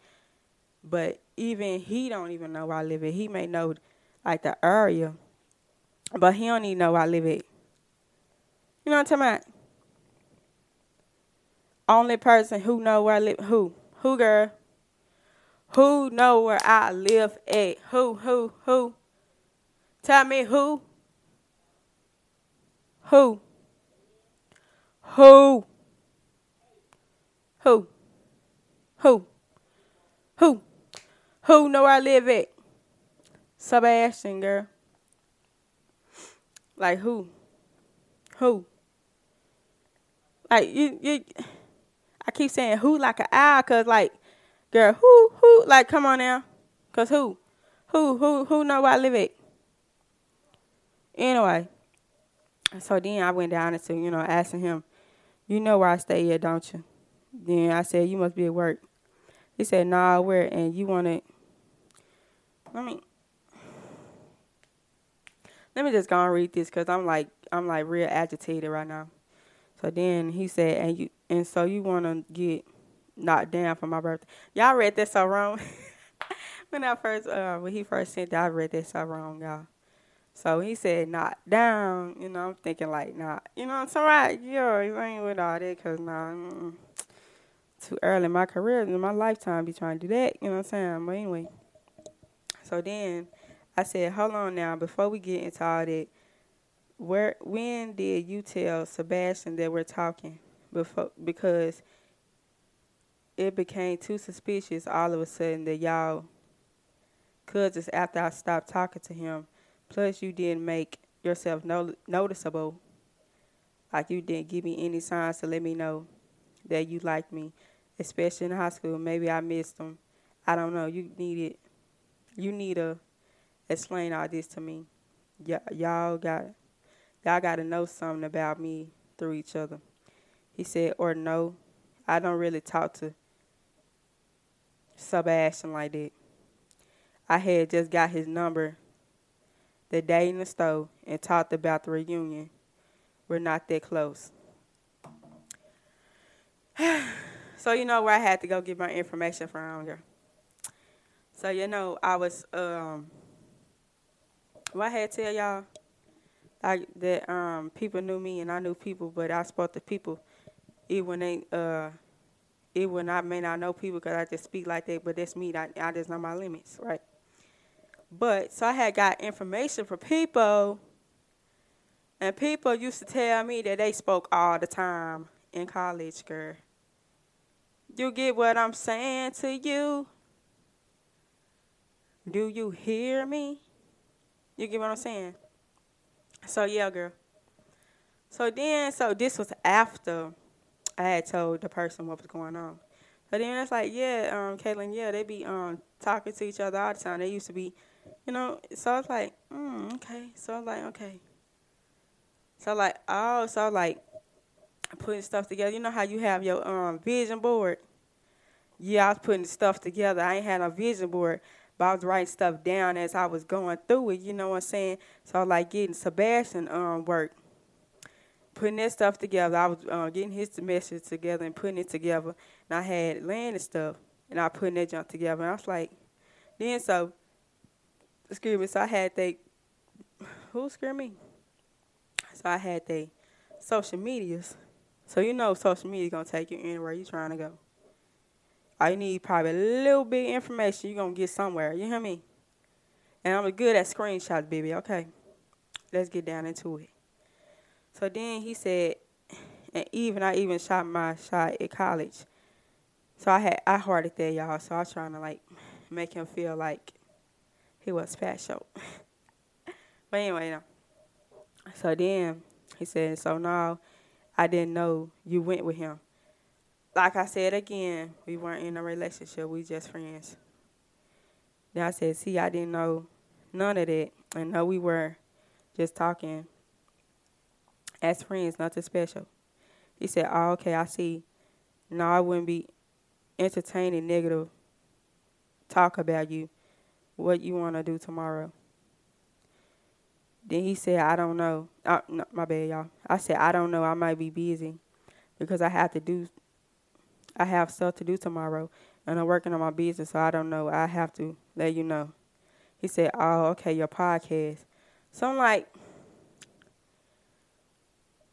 But even he don't even know where I live at. He may know like the area, but he don't even know where I live at. You know what I'm talking about? Only person who know where I live, who? Who, girl? Who know where I live at? Who, who, who? Tell me who? Who? Who? Who? Who? Who? Who know where I live at? Sebastian, girl. Like who? Who? Like you, you. I keep saying who like an I, cause like, girl, who, who? Like, come on now, cause who, who, who, who know where I live at? Anyway, so then I went down into, you know, asking him, you know where I stay at, don't you? Then I said, you must be at work. He said, nah, where? And you want to, let me, let me just go and read this, cause I'm like, I'm like real agitated right now. So then he said, and you, and so you want to get knocked down for my birthday. Y'all read that so wrong. when I first, uh, when he first sent that, I read that so wrong, y'all. So he said, knocked down. You know, I'm thinking like, nah. You know, it's all right. Yo, you ain't with all that because, nah, mm-mm. Too early in my career, in my lifetime, be trying to do that. You know what I'm saying? But anyway. So then I said, hold on now. Before we get into all that, where, when did you tell Sebastian that we're talking? Before, because it became too suspicious all of a sudden that y'all cousins after I stopped talking to him. Plus, you didn't make yourself no, noticeable. Like, you didn't give me any signs to let me know that you liked me, especially in high school. Maybe I missed them. I don't know. You needed, you need to explain all this to me. Y- y'all got, y'all got to know something about me through each other. He said, or no, I don't really talk to Sebastian like that. I had just got his number the day in the store and talked about the reunion. We're not that close. So you know where I had to go get my information from, girl. So you know I was um well, I had to tell y'all I, that um people knew me and I knew people, but I spoke to people. It when they, uh, it when I may not know people because I just speak like that, but that's me. I, I just know my limits, right? But so I had got information from people, and people used to tell me that they spoke all the time in college, girl. You get what I'm saying to you? Do you hear me? You get what I'm saying? So yeah, girl. So then, so this was after I had told the person what was going on. So then it's like, yeah, um, Caitlin, yeah, they be um talking to each other all the time. They used to be, you know. So I was like, mm, okay. So I was like, okay. So I was like, oh, so I was like putting stuff together. You know how you have your um vision board? Yeah, I was putting stuff together. I ain't had a vision board, but I was writing stuff down as I was going through it. You know what I'm saying? So I was like getting Sebastian um work. Putting that stuff together, I was uh, getting his message together and putting it together. And I had Landon stuff, and I putting that junk together. And I was like, then so, excuse me. So I had they, who screamed me? So I had they social medias. So you know, social media gonna take you anywhere you trying to go. All you need probably a little bit of information. You are gonna get somewhere. You hear me? And I'm good at screenshots, baby. Okay, let's get down into it. So then he said, and even I even shot my shot at college. So I had I hearted that, y'all. So I was trying to like make him feel like he was special. But anyway, no. So then he said, so no, I didn't know you went with him. Like I said again, we weren't in a relationship. We just friends. Then I said, see, I didn't know none of that. And no, we were just talking. As friends, nothing special. He said, oh, okay, I see. No, I wouldn't be entertaining negative talk about you, what you want to do tomorrow. Then he said, I don't know. Uh, no, my bad, y'all. I said, I don't know. I might be busy because I have to do, I have stuff to do tomorrow, and I'm working on my business, so I don't know. I have to let you know. He said, oh, okay, your podcast. So I'm like,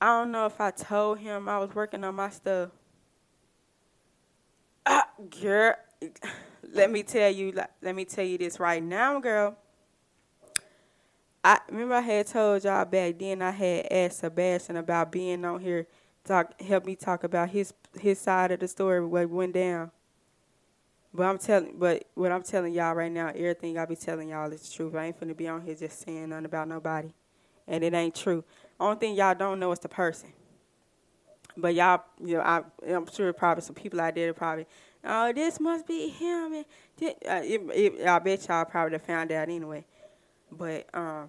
I don't know if I told him I was working on my stuff. Ah, girl, let me tell you, let me tell you this right now, girl. I remember I had told y'all back then I had asked Sebastian about being on here, talk, help me talk about his his side of the story, what went down. But I'm telling, but what I'm telling y'all right now, everything I be telling y'all is the truth. I ain't finna be on here just saying nothing about nobody, and it ain't true. Only thing y'all don't know is the person. But y'all, you know, I, I'm sure probably some people out there that probably, oh, this must be him. And this, uh, it, it, I bet y'all probably found out anyway. But um,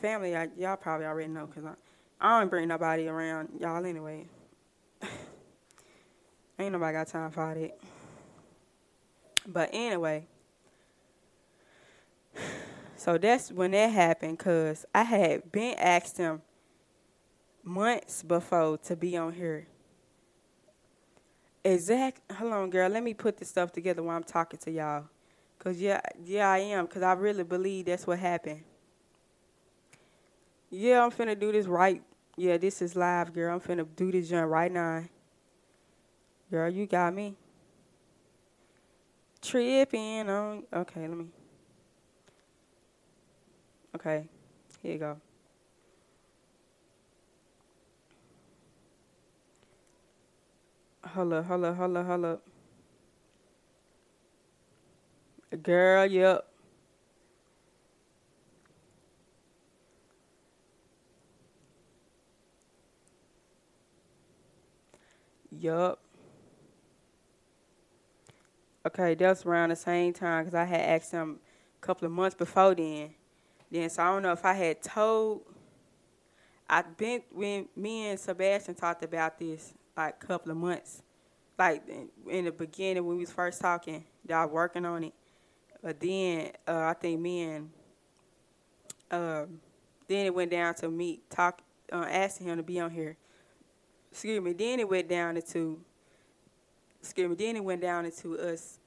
family, I, y'all probably already know because I, I don't bring nobody around y'all anyway. Ain't nobody got time for that. But anyway, so that's when that happened because I had been asked him months before to be on here. Exactly. Hold on, girl. Let me put this stuff together while I'm talking to y'all. Because, yeah, yeah, I am, because I really believe that's what happened. Yeah, I'm finna do this right. Yeah, this is live, girl. I'm finna do this jump right now. Girl, you got me. Tripping on. Okay, let me. Okay, here you go. Hold up, hold up, hold up, hold up. Girl, yep. Yup. Okay, that's around the same time because I had asked him a couple of months before then. Then, so I don't know if I had told. I've been, when me and Sebastian talked about this, like, a couple of months. Like, in the beginning when we was first talking, y'all working on it. But then uh, I think me and uh, then it went down to me talk, uh, asking him to be on here. Excuse me. Then it went down to excuse me. Then it went down into us.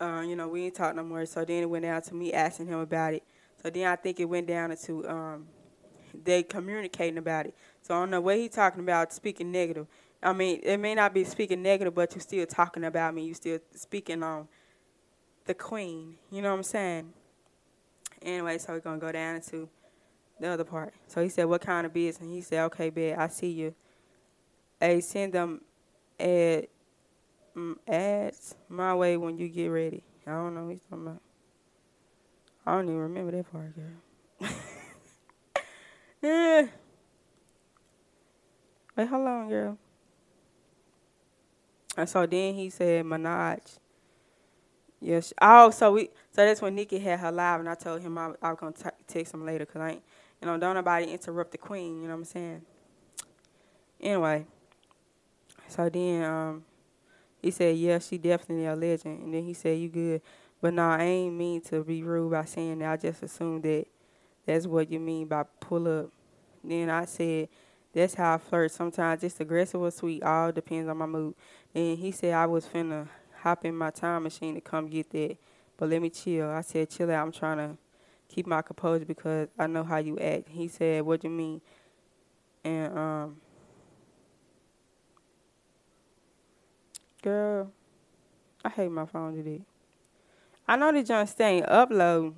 Uh, you know, we ain't talk no more. So then it went down to me asking him about it. So then I think it went down to um, they communicating about it. So I don't know what he talking about speaking negative. I mean, it may not be speaking negative, but you still talking about me. You still speaking on. Um, The queen, you know what I'm saying? Anyway, so we're going to go down to the other part. So he said, what kind of business? He said, okay, babe, I see you. Hey, send them ad, um, ads my way when you get ready. I don't know what he's talking about. I don't even remember that part, girl. Yeah. Wait, hold on, girl. And so then he said, Minaj. Yes. Oh, so we. So that's when Nicki had her live, and I told him I, I was gonna t- text him later, cause I ain't, you know, don't nobody interrupt the queen. You know what I'm saying? Anyway. So then, um, he said, "Yeah, she definitely a legend." And then he said, "You good?" But no, nah, I ain't mean to be rude by saying that. I just assumed that that's what you mean by pull up. Then I said, "That's how I flirt. Sometimes just aggressive or sweet. All depends on my mood." And he said, "I was finna." Hop in my time machine to come get that, but let me chill. I said, chill out. I'm trying to keep my composure because I know how you act. He said, what do you mean? And, um, girl, I hate my phone today. I know that John Stain upload.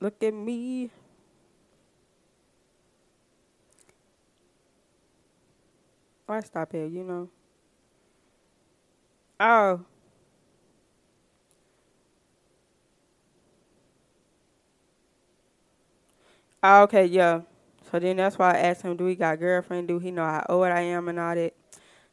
Look at me. Why stop here, you know? Oh. Oh, okay, yeah. So then that's why I asked him, do he got a girlfriend? Do he know how old I am and all that?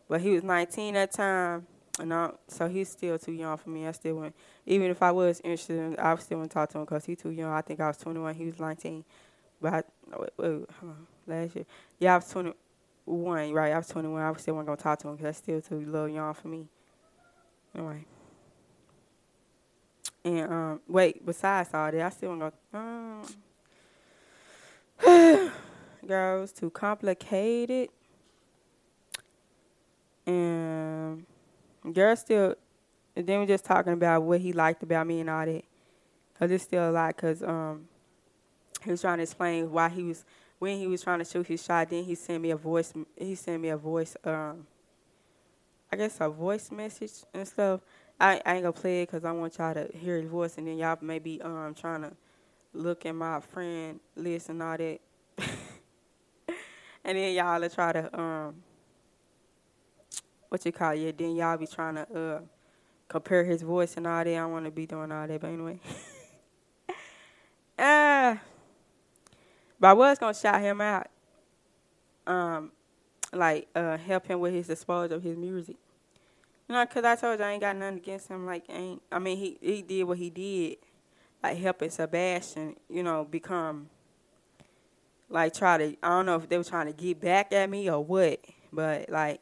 But he was nineteen at the time. And I, so he's still too young for me. I still wouldn't. Even if I was interested, I still wouldn't talk to him because he's too young. I think I was twenty-one. He was nineteen. But I, wait, wait, hold on. Last year. Yeah, I was twenty. one, right? I was twenty-one. I still wasn't going to talk to him because that's still too little young for me. Anyway. And, um, wait, besides all that, I still wasn't going to, um, girl, it was too complicated. And girl still, and then we're just talking about what he liked about me and all that. Because it's still a lot because um, he was trying to explain why he was, when he was trying to shoot his shot, then he sent me a voice, he sent me a voice, um, I guess a voice message and stuff. I, I ain't going to play it because I want y'all to hear his voice, and then y'all may be um, trying to look at my friend list and all that. And then y'all will try to, um, what you call it, yeah, then y'all be trying to uh, compare his voice and all that. I don't want to be doing all that, but anyway. uh, but I was going to shout him out, um, like uh, help him with his disposal of his music. You know, because I told you I ain't got nothing against him. Like, ain't I mean, he, he did what he did, like helping Sebastian, you know, become, like, try to, I don't know if they were trying to get back at me or what, but, like,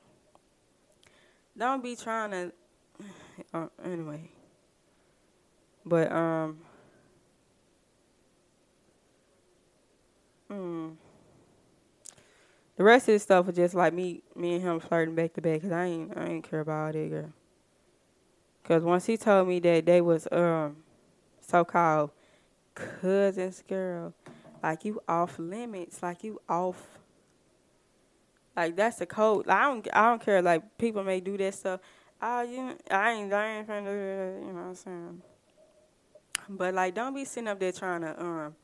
don't be trying to, uh, anyway. But, um, hmm. The rest of this stuff was just like me, me and him flirting back to back, cause I ain't, I ain't care about all that, girl. Cause once he told me that they was um, so-called cousins, girl, like you off limits, like you off, like that's the code. Like I don't, I don't care. Like people may do that stuff. Oh, you, I ain't, I ain't finna do that. You know what I'm saying? But like, don't be sitting up there trying to um.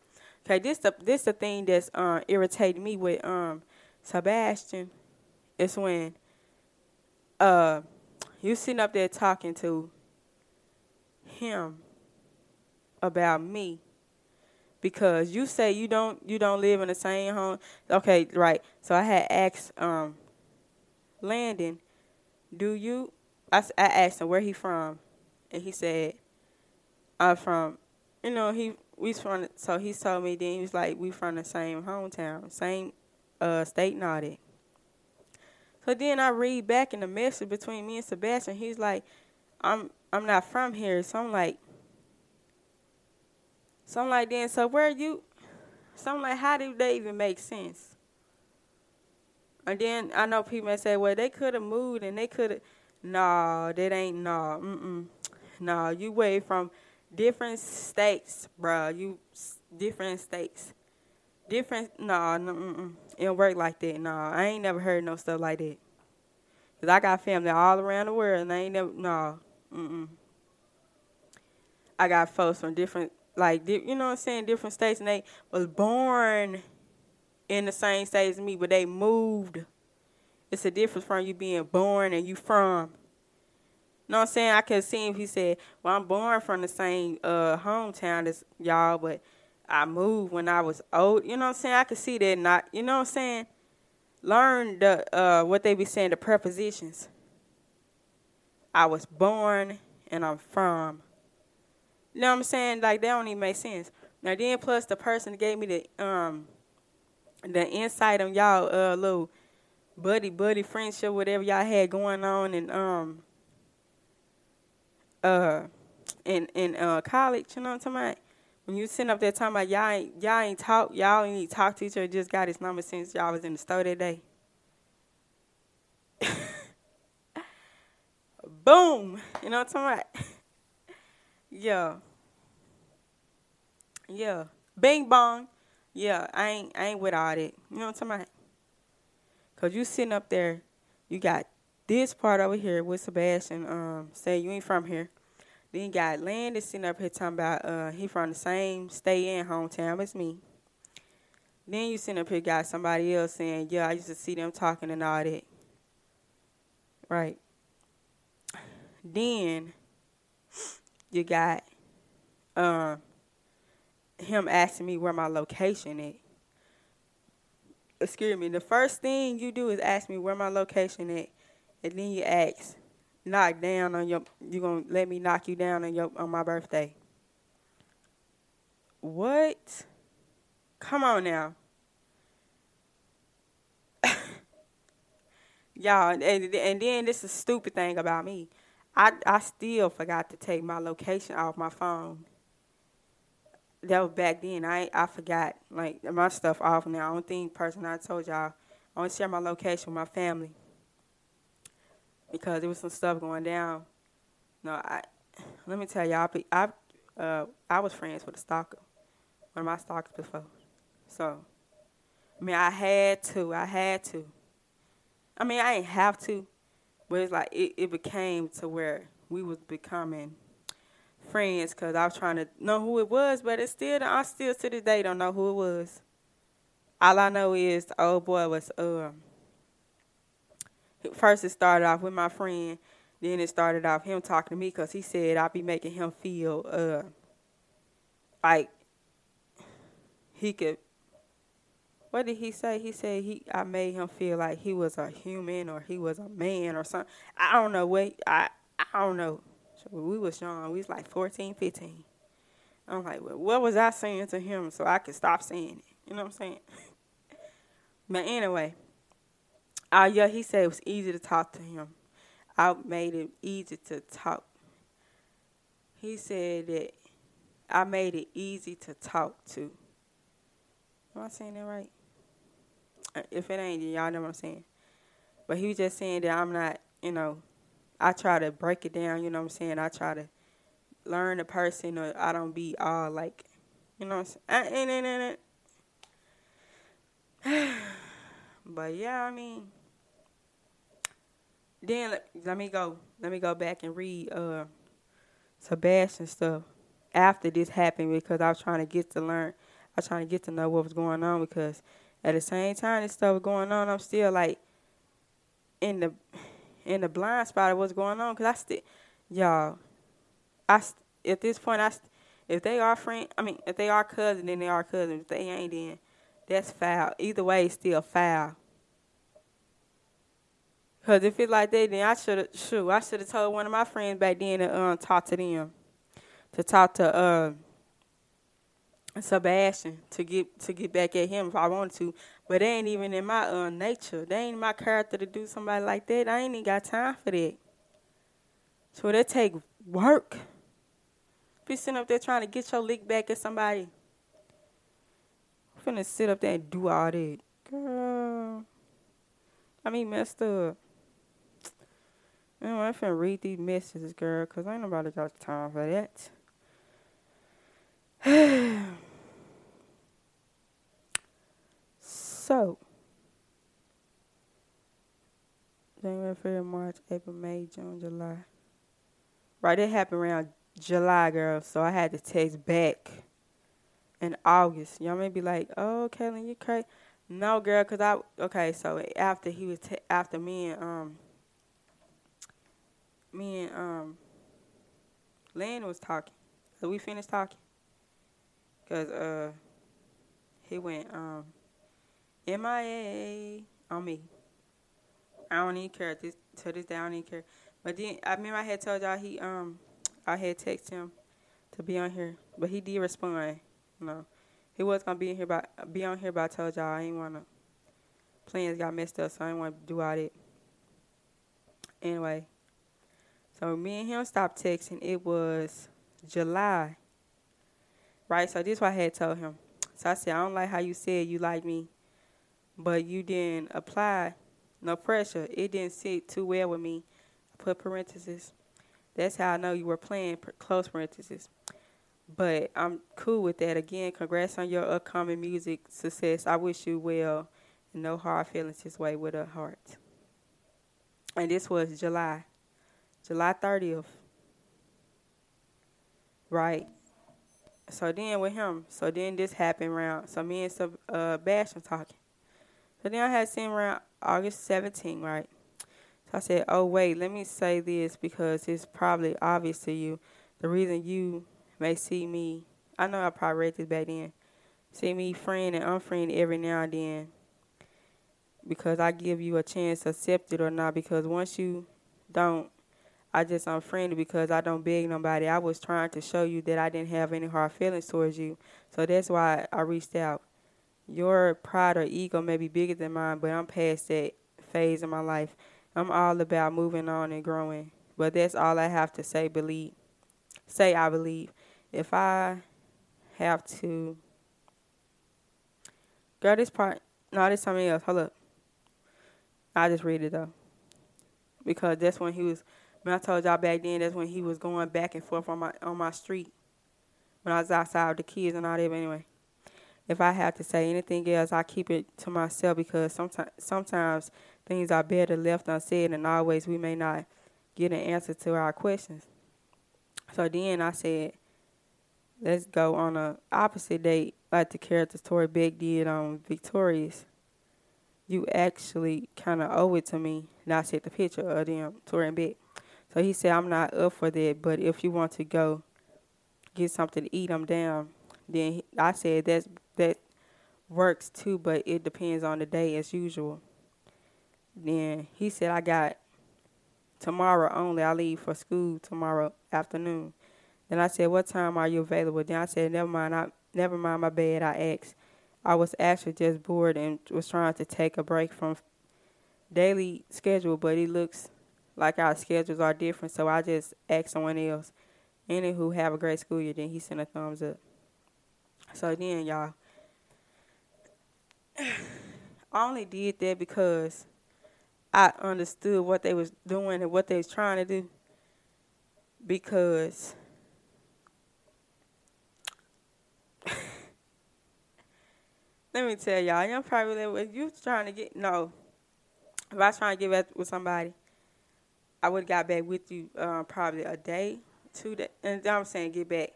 Okay, this the this the thing that's um irritating me with um. Sebastian, it's when uh, you sitting up there talking to him about me because you say you don't you don't live in the same home. Okay, right. So I had asked um, Landon, do you? I, I asked him where he from, and he said, I'm from, you know, he we from. So he told me then he was like, we from the same hometown, same. Uh, stating all that. So then I read back in the message between me and Sebastian. He's like, I'm I'm not from here. So I'm like, so I'm like, then, so where are you? So I'm like, how do they even make sense? And then I know people may say, well, they could have moved and they could have. No, that ain't, no, mm-mm. No, you way from different states, bro. You different states. Different, no, no, mm-mm. It don't work like that. No, I ain't never heard no stuff like that. Cause I got family all around the world, and I ain't never, no, mm-mm. I got folks from different, like, di- you know what I'm saying, different states, and they was born in the same state as me, but they moved. It's a difference from you being born and you from. You know what I'm saying? I could see if he said, well, I'm born from the same uh, hometown as y'all, but I moved when I was old. You know what I'm saying? I could see that not, you know what I'm saying? Learn the uh, what they be saying, the prepositions. I was born and I'm from. You know what I'm saying? Like, that don't even make sense. Now then, plus the person gave me the um the insight on y'all uh, little buddy-buddy friendship, whatever y'all had going on in, um, uh, in, in uh, college. You know what I'm talking about? When you sitting up there talking about y'all ain't, y'all ain't talk, y'all ain't talk to each other, just got his number since y'all was in the store that day. Boom. You know what I'm talking about? Yeah. Yeah. Bing bong. Yeah, I ain't, I ain't with all that. You know what I'm talking about? Because you sitting up there, you got this part over here with Sebastian um, saying you ain't from here. Then got Landon sitting up here talking about uh, he from the same state and hometown as me. Then you sitting up here got somebody else saying, yeah, I used to see them talking and all that. Right. Then you got uh, him asking me where my location is. Excuse me. The first thing you do is ask me where my location is. And then you ask, knock down on your, you gonna let me knock you down on your, on my birthday. What? Come on now. Y'all, and, and then this is a stupid thing about me. I, I still forgot to take my location off my phone. That was back then. I I forgot, like, my stuff off now. I don't think, person I told y'all, I only share my location with my family because there was some stuff going down. No, I let me tell y'all, I, I, uh, I was friends with a stalker, one of my stalkers before. So, I mean, I had to. I had to. I mean, I ain't have to, but it's like it, it became to where we was becoming friends because I was trying to know who it was, but it's still, I still to this day don't know who it was. All I know is the old boy was, um, first it started off with my friend, then it started off him talking to me because he said I'd be making him feel uh, like he could, what did he say? He said he I made him feel like he was a human or he was a man or something. I don't know. Wait, I, I don't know. We was young. We was like fourteen, fifteen. I'm like, well, what was I saying to him so I could stop saying it? You know what I'm saying? But anyway, uh, yeah, he said it was easy to talk to him. I made it easy to talk. He said that I made it easy to talk to. Am I saying that right? If it ain't, y'all know what I'm saying. But he was just saying that I'm not, you know, I try to break it down, you know what I'm saying? I try to learn the person, or I don't be all like, you know what I'm saying? But yeah, I mean, then let, let me go, let me go back and read uh, Sebastian stuff after this happened because I was trying to get to learn, I was trying to get to know what was going on because at the same time this stuff was going on, I'm still like in the in the blind spot of what's going on because I still, y'all, I st- at this point I st- if they are friend, I mean if they are cousin, then they are cousin. If they ain't, then that's foul. Either way, it's still foul. Because if it's like that, then I should have, shoot, I should have told one of my friends back then to um, talk to them, to talk to uh, Sebastian, to get to get back at him if I wanted to. But they ain't even in my uh, nature. They ain't in my character to do somebody like that. I ain't even got time for that. So that take work. Be sitting up there trying to get your lick back at somebody. Finna sit up there and do all that. Girl. I mean, messed up. Anyway, I'm finna read these messages, girl, because ain't nobody got time for that. So, January, February, March, April, May, June, July. Right, that happened around July, girl, so I had to text back. In August, y'all may be like, "Oh, Caitlin, you crazy?" No, girl, cause I okay. So after he was t- after me and um me and um Landon was talking, so we finished talking, cause uh he went um M I A on me. I don't even care this to this day. I don't even care. But then I remember I had told y'all he um I had texted him to be on here, but he did respond. No, he was gonna be in here by be on here, but I told y'all I ain't wanna. Plans got messed up, so I ain't wanna do all that. Anyway, so me and him stopped texting. It was July, right? So this is what I had told him. So I said, I don't like how you said you like me, but you didn't apply no pressure. It didn't sit too well with me. I put parentheses. That's how I know you were playing close parentheses. But I'm cool with that. Again, congrats on your upcoming music success. I wish you well. No hard feelings this way with a heart. And this was July. July thirtieth. Right. So then with him. So then this happened around. So me and Seb- uh, Bash were talking. So then I had seen around August seventeenth, right? So I said, oh, wait, let me say this because it's probably obvious to you. The reason you may see me, I know I probably read this back then, see me friend and unfriend every now and then because I give you a chance to accept it or not because once you don't, I just unfriended because I don't beg nobody. I was trying to show you that I didn't have any hard feelings towards you, so that's why I reached out. Your pride or ego may be bigger than mine, but I'm past that phase of my life. I'm all about moving on and growing. But that's all I have to say, believe. Say I believe. If I have to... Girl, this part... No, this something else. Hold up. I'll just read it, though. Because that's when he was... When I told y'all back then, that's when he was going back and forth on my on my street. When I was outside with the kids and all that. But anyway, if I have to say anything else, I keep it to myself because sometimes sometimes things are better left unsaid, and always we may not get an answer to our questions. So then I said, let's go on a opposite date like the character Tori Beck did on Victorious. You actually kind of owe it to me. And I sent the picture of them, Tori and Beck. So he said, I'm not up for that, but if you want to go get something to eat, I'm down. Then he, I said, that's, that works too, but it depends on the day as usual. Then he said, I got tomorrow only. I leave for school tomorrow afternoon. Then I said, what time are you available? Then I said, never mind, I, never mind my bad. I asked. I was actually just bored and was trying to take a break from daily schedule, but it looks like our schedules are different, so I just asked someone else. Anywho, have a great school year. Then he sent a thumbs up. So then, y'all, I only did that because I understood what they was doing and what they was trying to do. Because let me tell y'all, you're probably if you trying to get no. If I was trying to get back with somebody, I would have got back with you um, probably a day, two days. And I'm saying get back.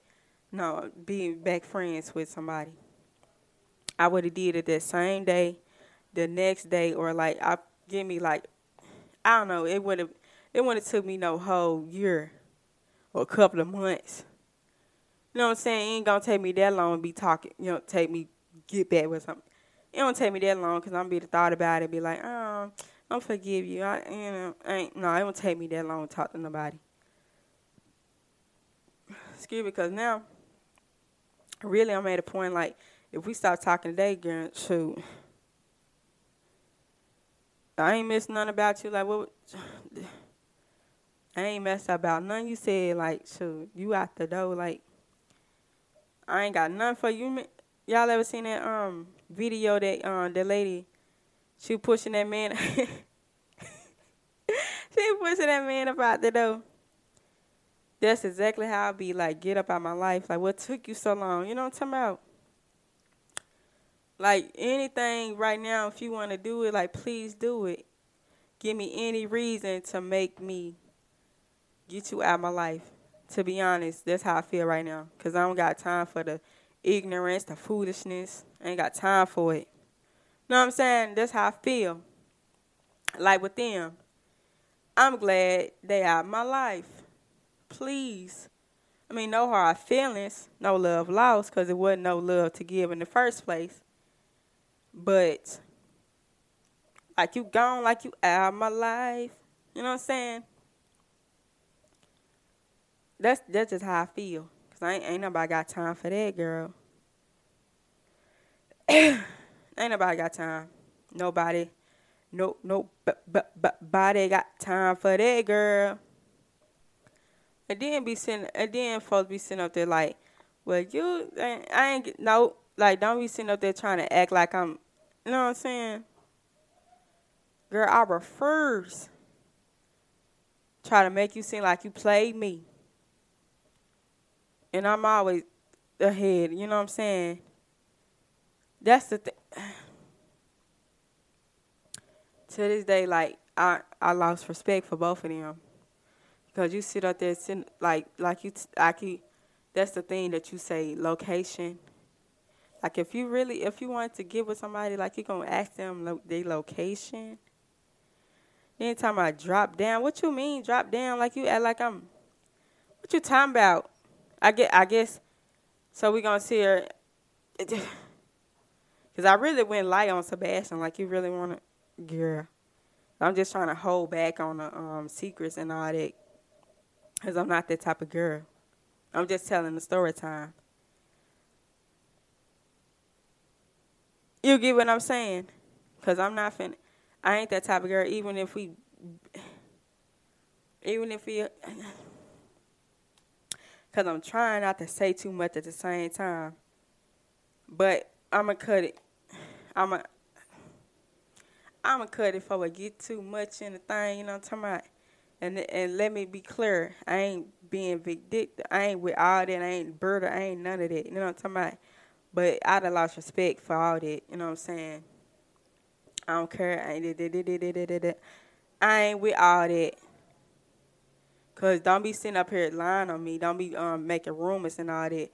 No, being back friends with somebody. I would have did it that same day, the next day, or like I give me like, I don't know. It would have it would have took me no whole year or a couple of months. You know what I'm saying? It ain't gonna take me that long to be talking. You know, take me get back with something. It don't take me that long because I'm be thought about it. Be like, um. Oh, I'm forgive you. I, you know, I ain't, no, it won't take me that long to talk to nobody. Excuse me, because now, really, I'm at a point, like, if we stop talking today, girl, shoot. I ain't missed nothing about you. Like, what? I ain't messed up about nothing you said. Like, shoot, you out the door. Like, I ain't got nothing for you. Y'all ever seen that um video that um the lady... She pushing that man. She pushing that man up out the door. That's exactly how I be like, get up out of my life. Like, what took you so long? You know what I'm talking about? Like, anything right now, if you want to do it, like, please do it. Give me any reason to make me get you out of my life. To be honest, that's how I feel right now. Because I don't got time for the ignorance, the foolishness. I ain't got time for it. Know what I'm saying? That's how I feel. Like with them, I'm glad they out of my life. Please. I mean, no hard feelings, no love lost, because it wasn't no love to give in the first place. But, like you gone, like you out of my life. You know what I'm saying? That's, that's just how I feel. Because I ain't, ain't nobody got time for that, girl. Ain't nobody got time. Nobody. No, no, but, but, but, body got time for that, girl. And then be sitting, and then folks be sitting up there like, well, you, I ain't, no, like, don't be sitting up there trying to act like I'm, you know what I'm saying? Girl, I refuse. Try to make you seem like you played me. And I'm always ahead, you know what I'm saying? That's the thing. To this day, like, I, I lost respect for both of them. Because you sit up there, sitting, like, like you, like you, that's the thing that you say, location. Like, if you really, if you want to get with somebody, like, you're going to ask them lo- their location. Anytime I drop down, what you mean drop down? Like, you act like I'm, what you talking about? I, get, I guess, so we're going to see her. Because I really went light on Sebastian. Like, you really want to, girl. I'm just trying to hold back on the um, secrets and all that. Because I'm not that type of girl. I'm just telling the story time. You get what I'm saying? Because I'm not finna. I ain't that type of girl. Even if we, even if we, because I'm trying not to say too much at the same time. But I'ma cut it. I'ma, I'ma cut it before I get too much in the thing. You know what I'm talking about? And and let me be clear. I ain't being vindictive. I ain't with all that. I ain't bitter. I ain't none of that. You know what I'm talking about? But I done lost respect for all that. You know what I'm saying? I don't care. I ain't, I ain't with all that. Because don't be sitting up here lying on me. Don't be um, making rumors and all that.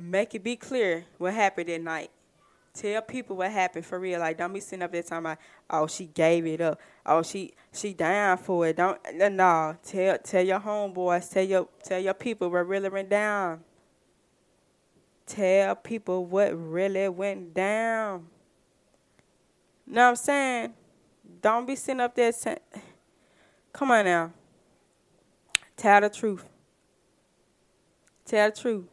Make it be clear what happened that night. Tell people what happened for real. Like, don't be sitting up there talking about, oh, she gave it up. Oh, she she down for it. Don't no. Tell tell your homeboys. Tell your tell your people what really went down. Tell people what really went down. Know what I'm saying? Don't be sitting up there saying, come on now. Tell the truth. Tell the truth.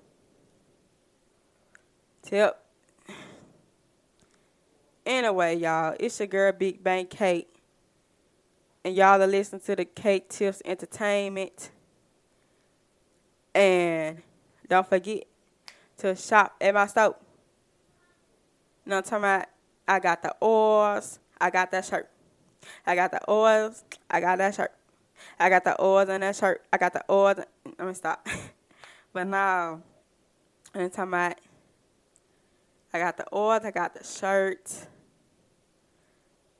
Tell. Anyway, y'all, it's your girl, Big Bang Kate. And y'all are listening to the Cait Tipps Entertainment. And don't forget to shop at my store. You know what I'm talking about? I got the oils. I got that shirt. I got the oils. I got that shirt. I got the oils on that shirt. I got the oils. On... Let me stop. But now, I'm talking about, I got the oils. I got the shirt.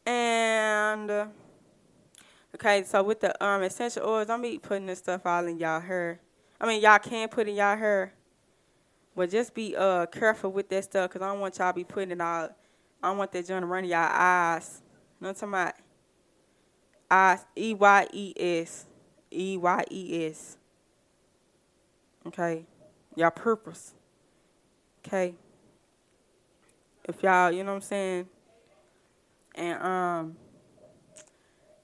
And, okay, so with the um essential oils, don't be putting this stuff all in y'all hair. I mean, y'all can put in y'all hair. But just be uh careful with that stuff, because I don't want y'all be putting it all. I don't want that joint to run in y'all eyes. You know what I'm talking about? Eyes. E Y E S. E Y E S. Okay? Y'all purpose. Okay? If y'all, you know what I'm saying? And, um,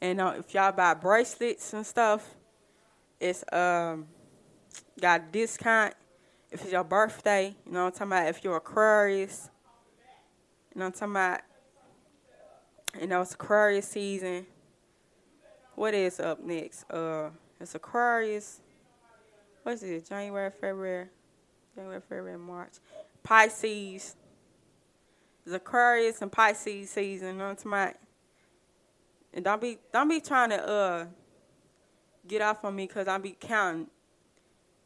and uh, if y'all buy bracelets and stuff, it's, um, got a discount. If it's your birthday, you know what I'm talking about? If you're Aquarius, you know what I'm talking about? You know, it's Aquarius season. What is up next? Uh, it's Aquarius. What is it? January, February. January, February, March. Pisces. It's Aquarius and Pisces season. You know what I'm talking about? And don't be, don't be trying to uh get off on me, because I be counting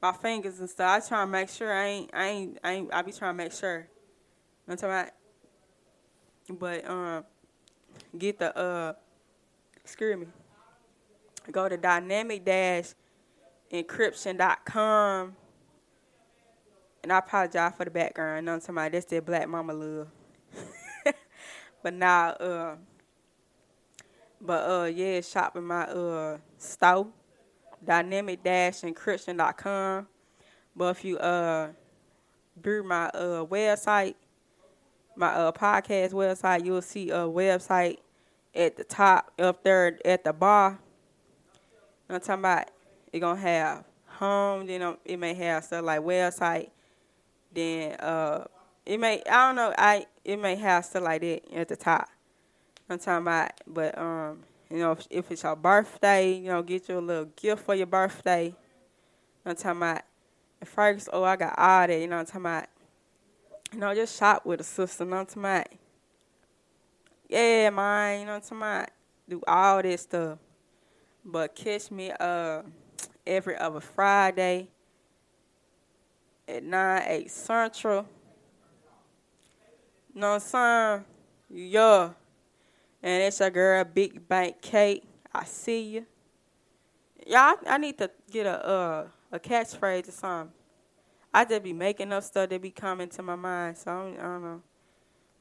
my fingers and stuff. I try to make sure. I ain't, I ain't, I ain't, I be trying to make sure. You know what I'm talking about? But um, get the uh, excuse me. Go to dynamic dash encryption dot com. And I apologize for the background. Know what I'm talking about? That's that black mama love. But now, uh, but uh, yeah, shop in my uh store, dynamic dash encryption dot com. But if you uh, view my uh website. My uh, podcast website, you'll see a website at the top up there at the bar. You know what I'm talking about? It's going to have home, then it may have stuff like website. Then uh, it may, I don't know, I it may have stuff like that at the top. You know what I'm talking about? But, um, you know, if, if it's your birthday, you know, get you a little gift for your birthday. You know what I'm talking about? And first, oh, I got all that, you know what I'm talking about? You know, just shop with a sister, you know what I'm talking about? Yeah, mine, you know what I'm talking about? Do all this stuff. But catch me uh, every other Friday at nine, eight Central. You know what I'm saying? Yeah. And it's your girl, Big Bang Kate. I see you. Y'all, I need to get a, uh, a catchphrase or something. I just be making up stuff that be coming to my mind, so I don't, I don't know.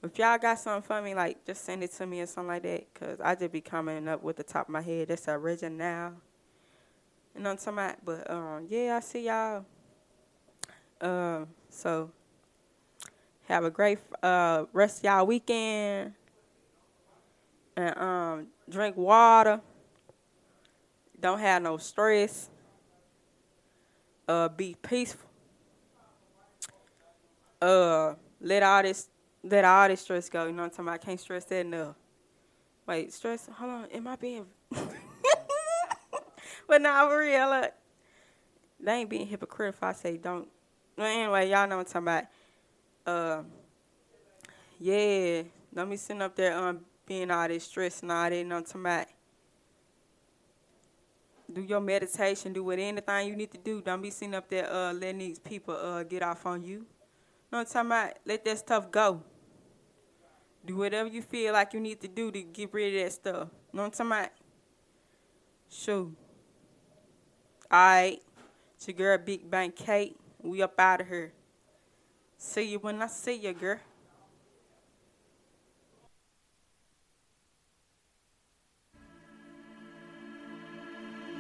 If y'all got something for me, like, just send it to me or something like that, because I just be coming up with the top of my head. That's original. You know what I'm talking about? But, um, yeah, I see y'all. Um, so, have a great uh, rest of y'all weekend. And um, drink water. Don't have no stress. Uh, be peaceful. Uh, let all this, let all this stress go. You know what I'm talking about? I can't stress that enough. Wait, stress. Hold on. Am I being? But nah, for real, look. They ain't being hypocrite if I say don't. Well, anyway, y'all know what I'm talking about. Uh, yeah. Don't be sitting up there um being all this stress and all that. You know what I'm talking about. Do your meditation. Do what anything you need to do. Don't be sitting up there uh letting these people uh get off on you. Know what I'm talking about? Let that stuff go. Do whatever you feel like you need to do to get rid of that stuff. Know what I'm talking about? Shoot. All right. It's your girl, Big Bang Kate. We up out of here. See you when I see you, girl.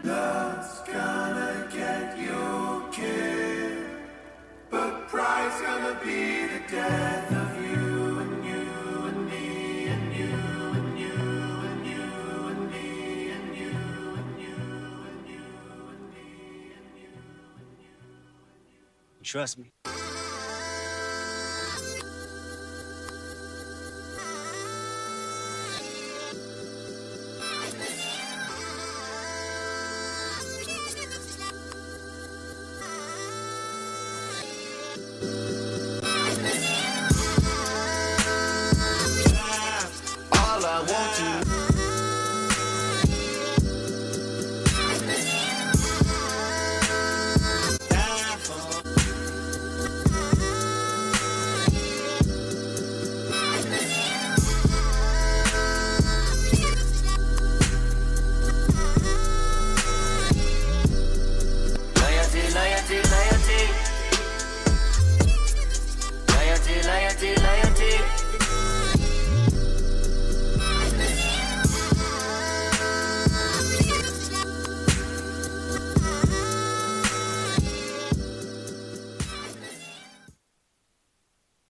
Love's gonna get you killed, but pride's gonna be the death of you and you and me and you and you and you and me and you and you and you and me and you and you. Trust me.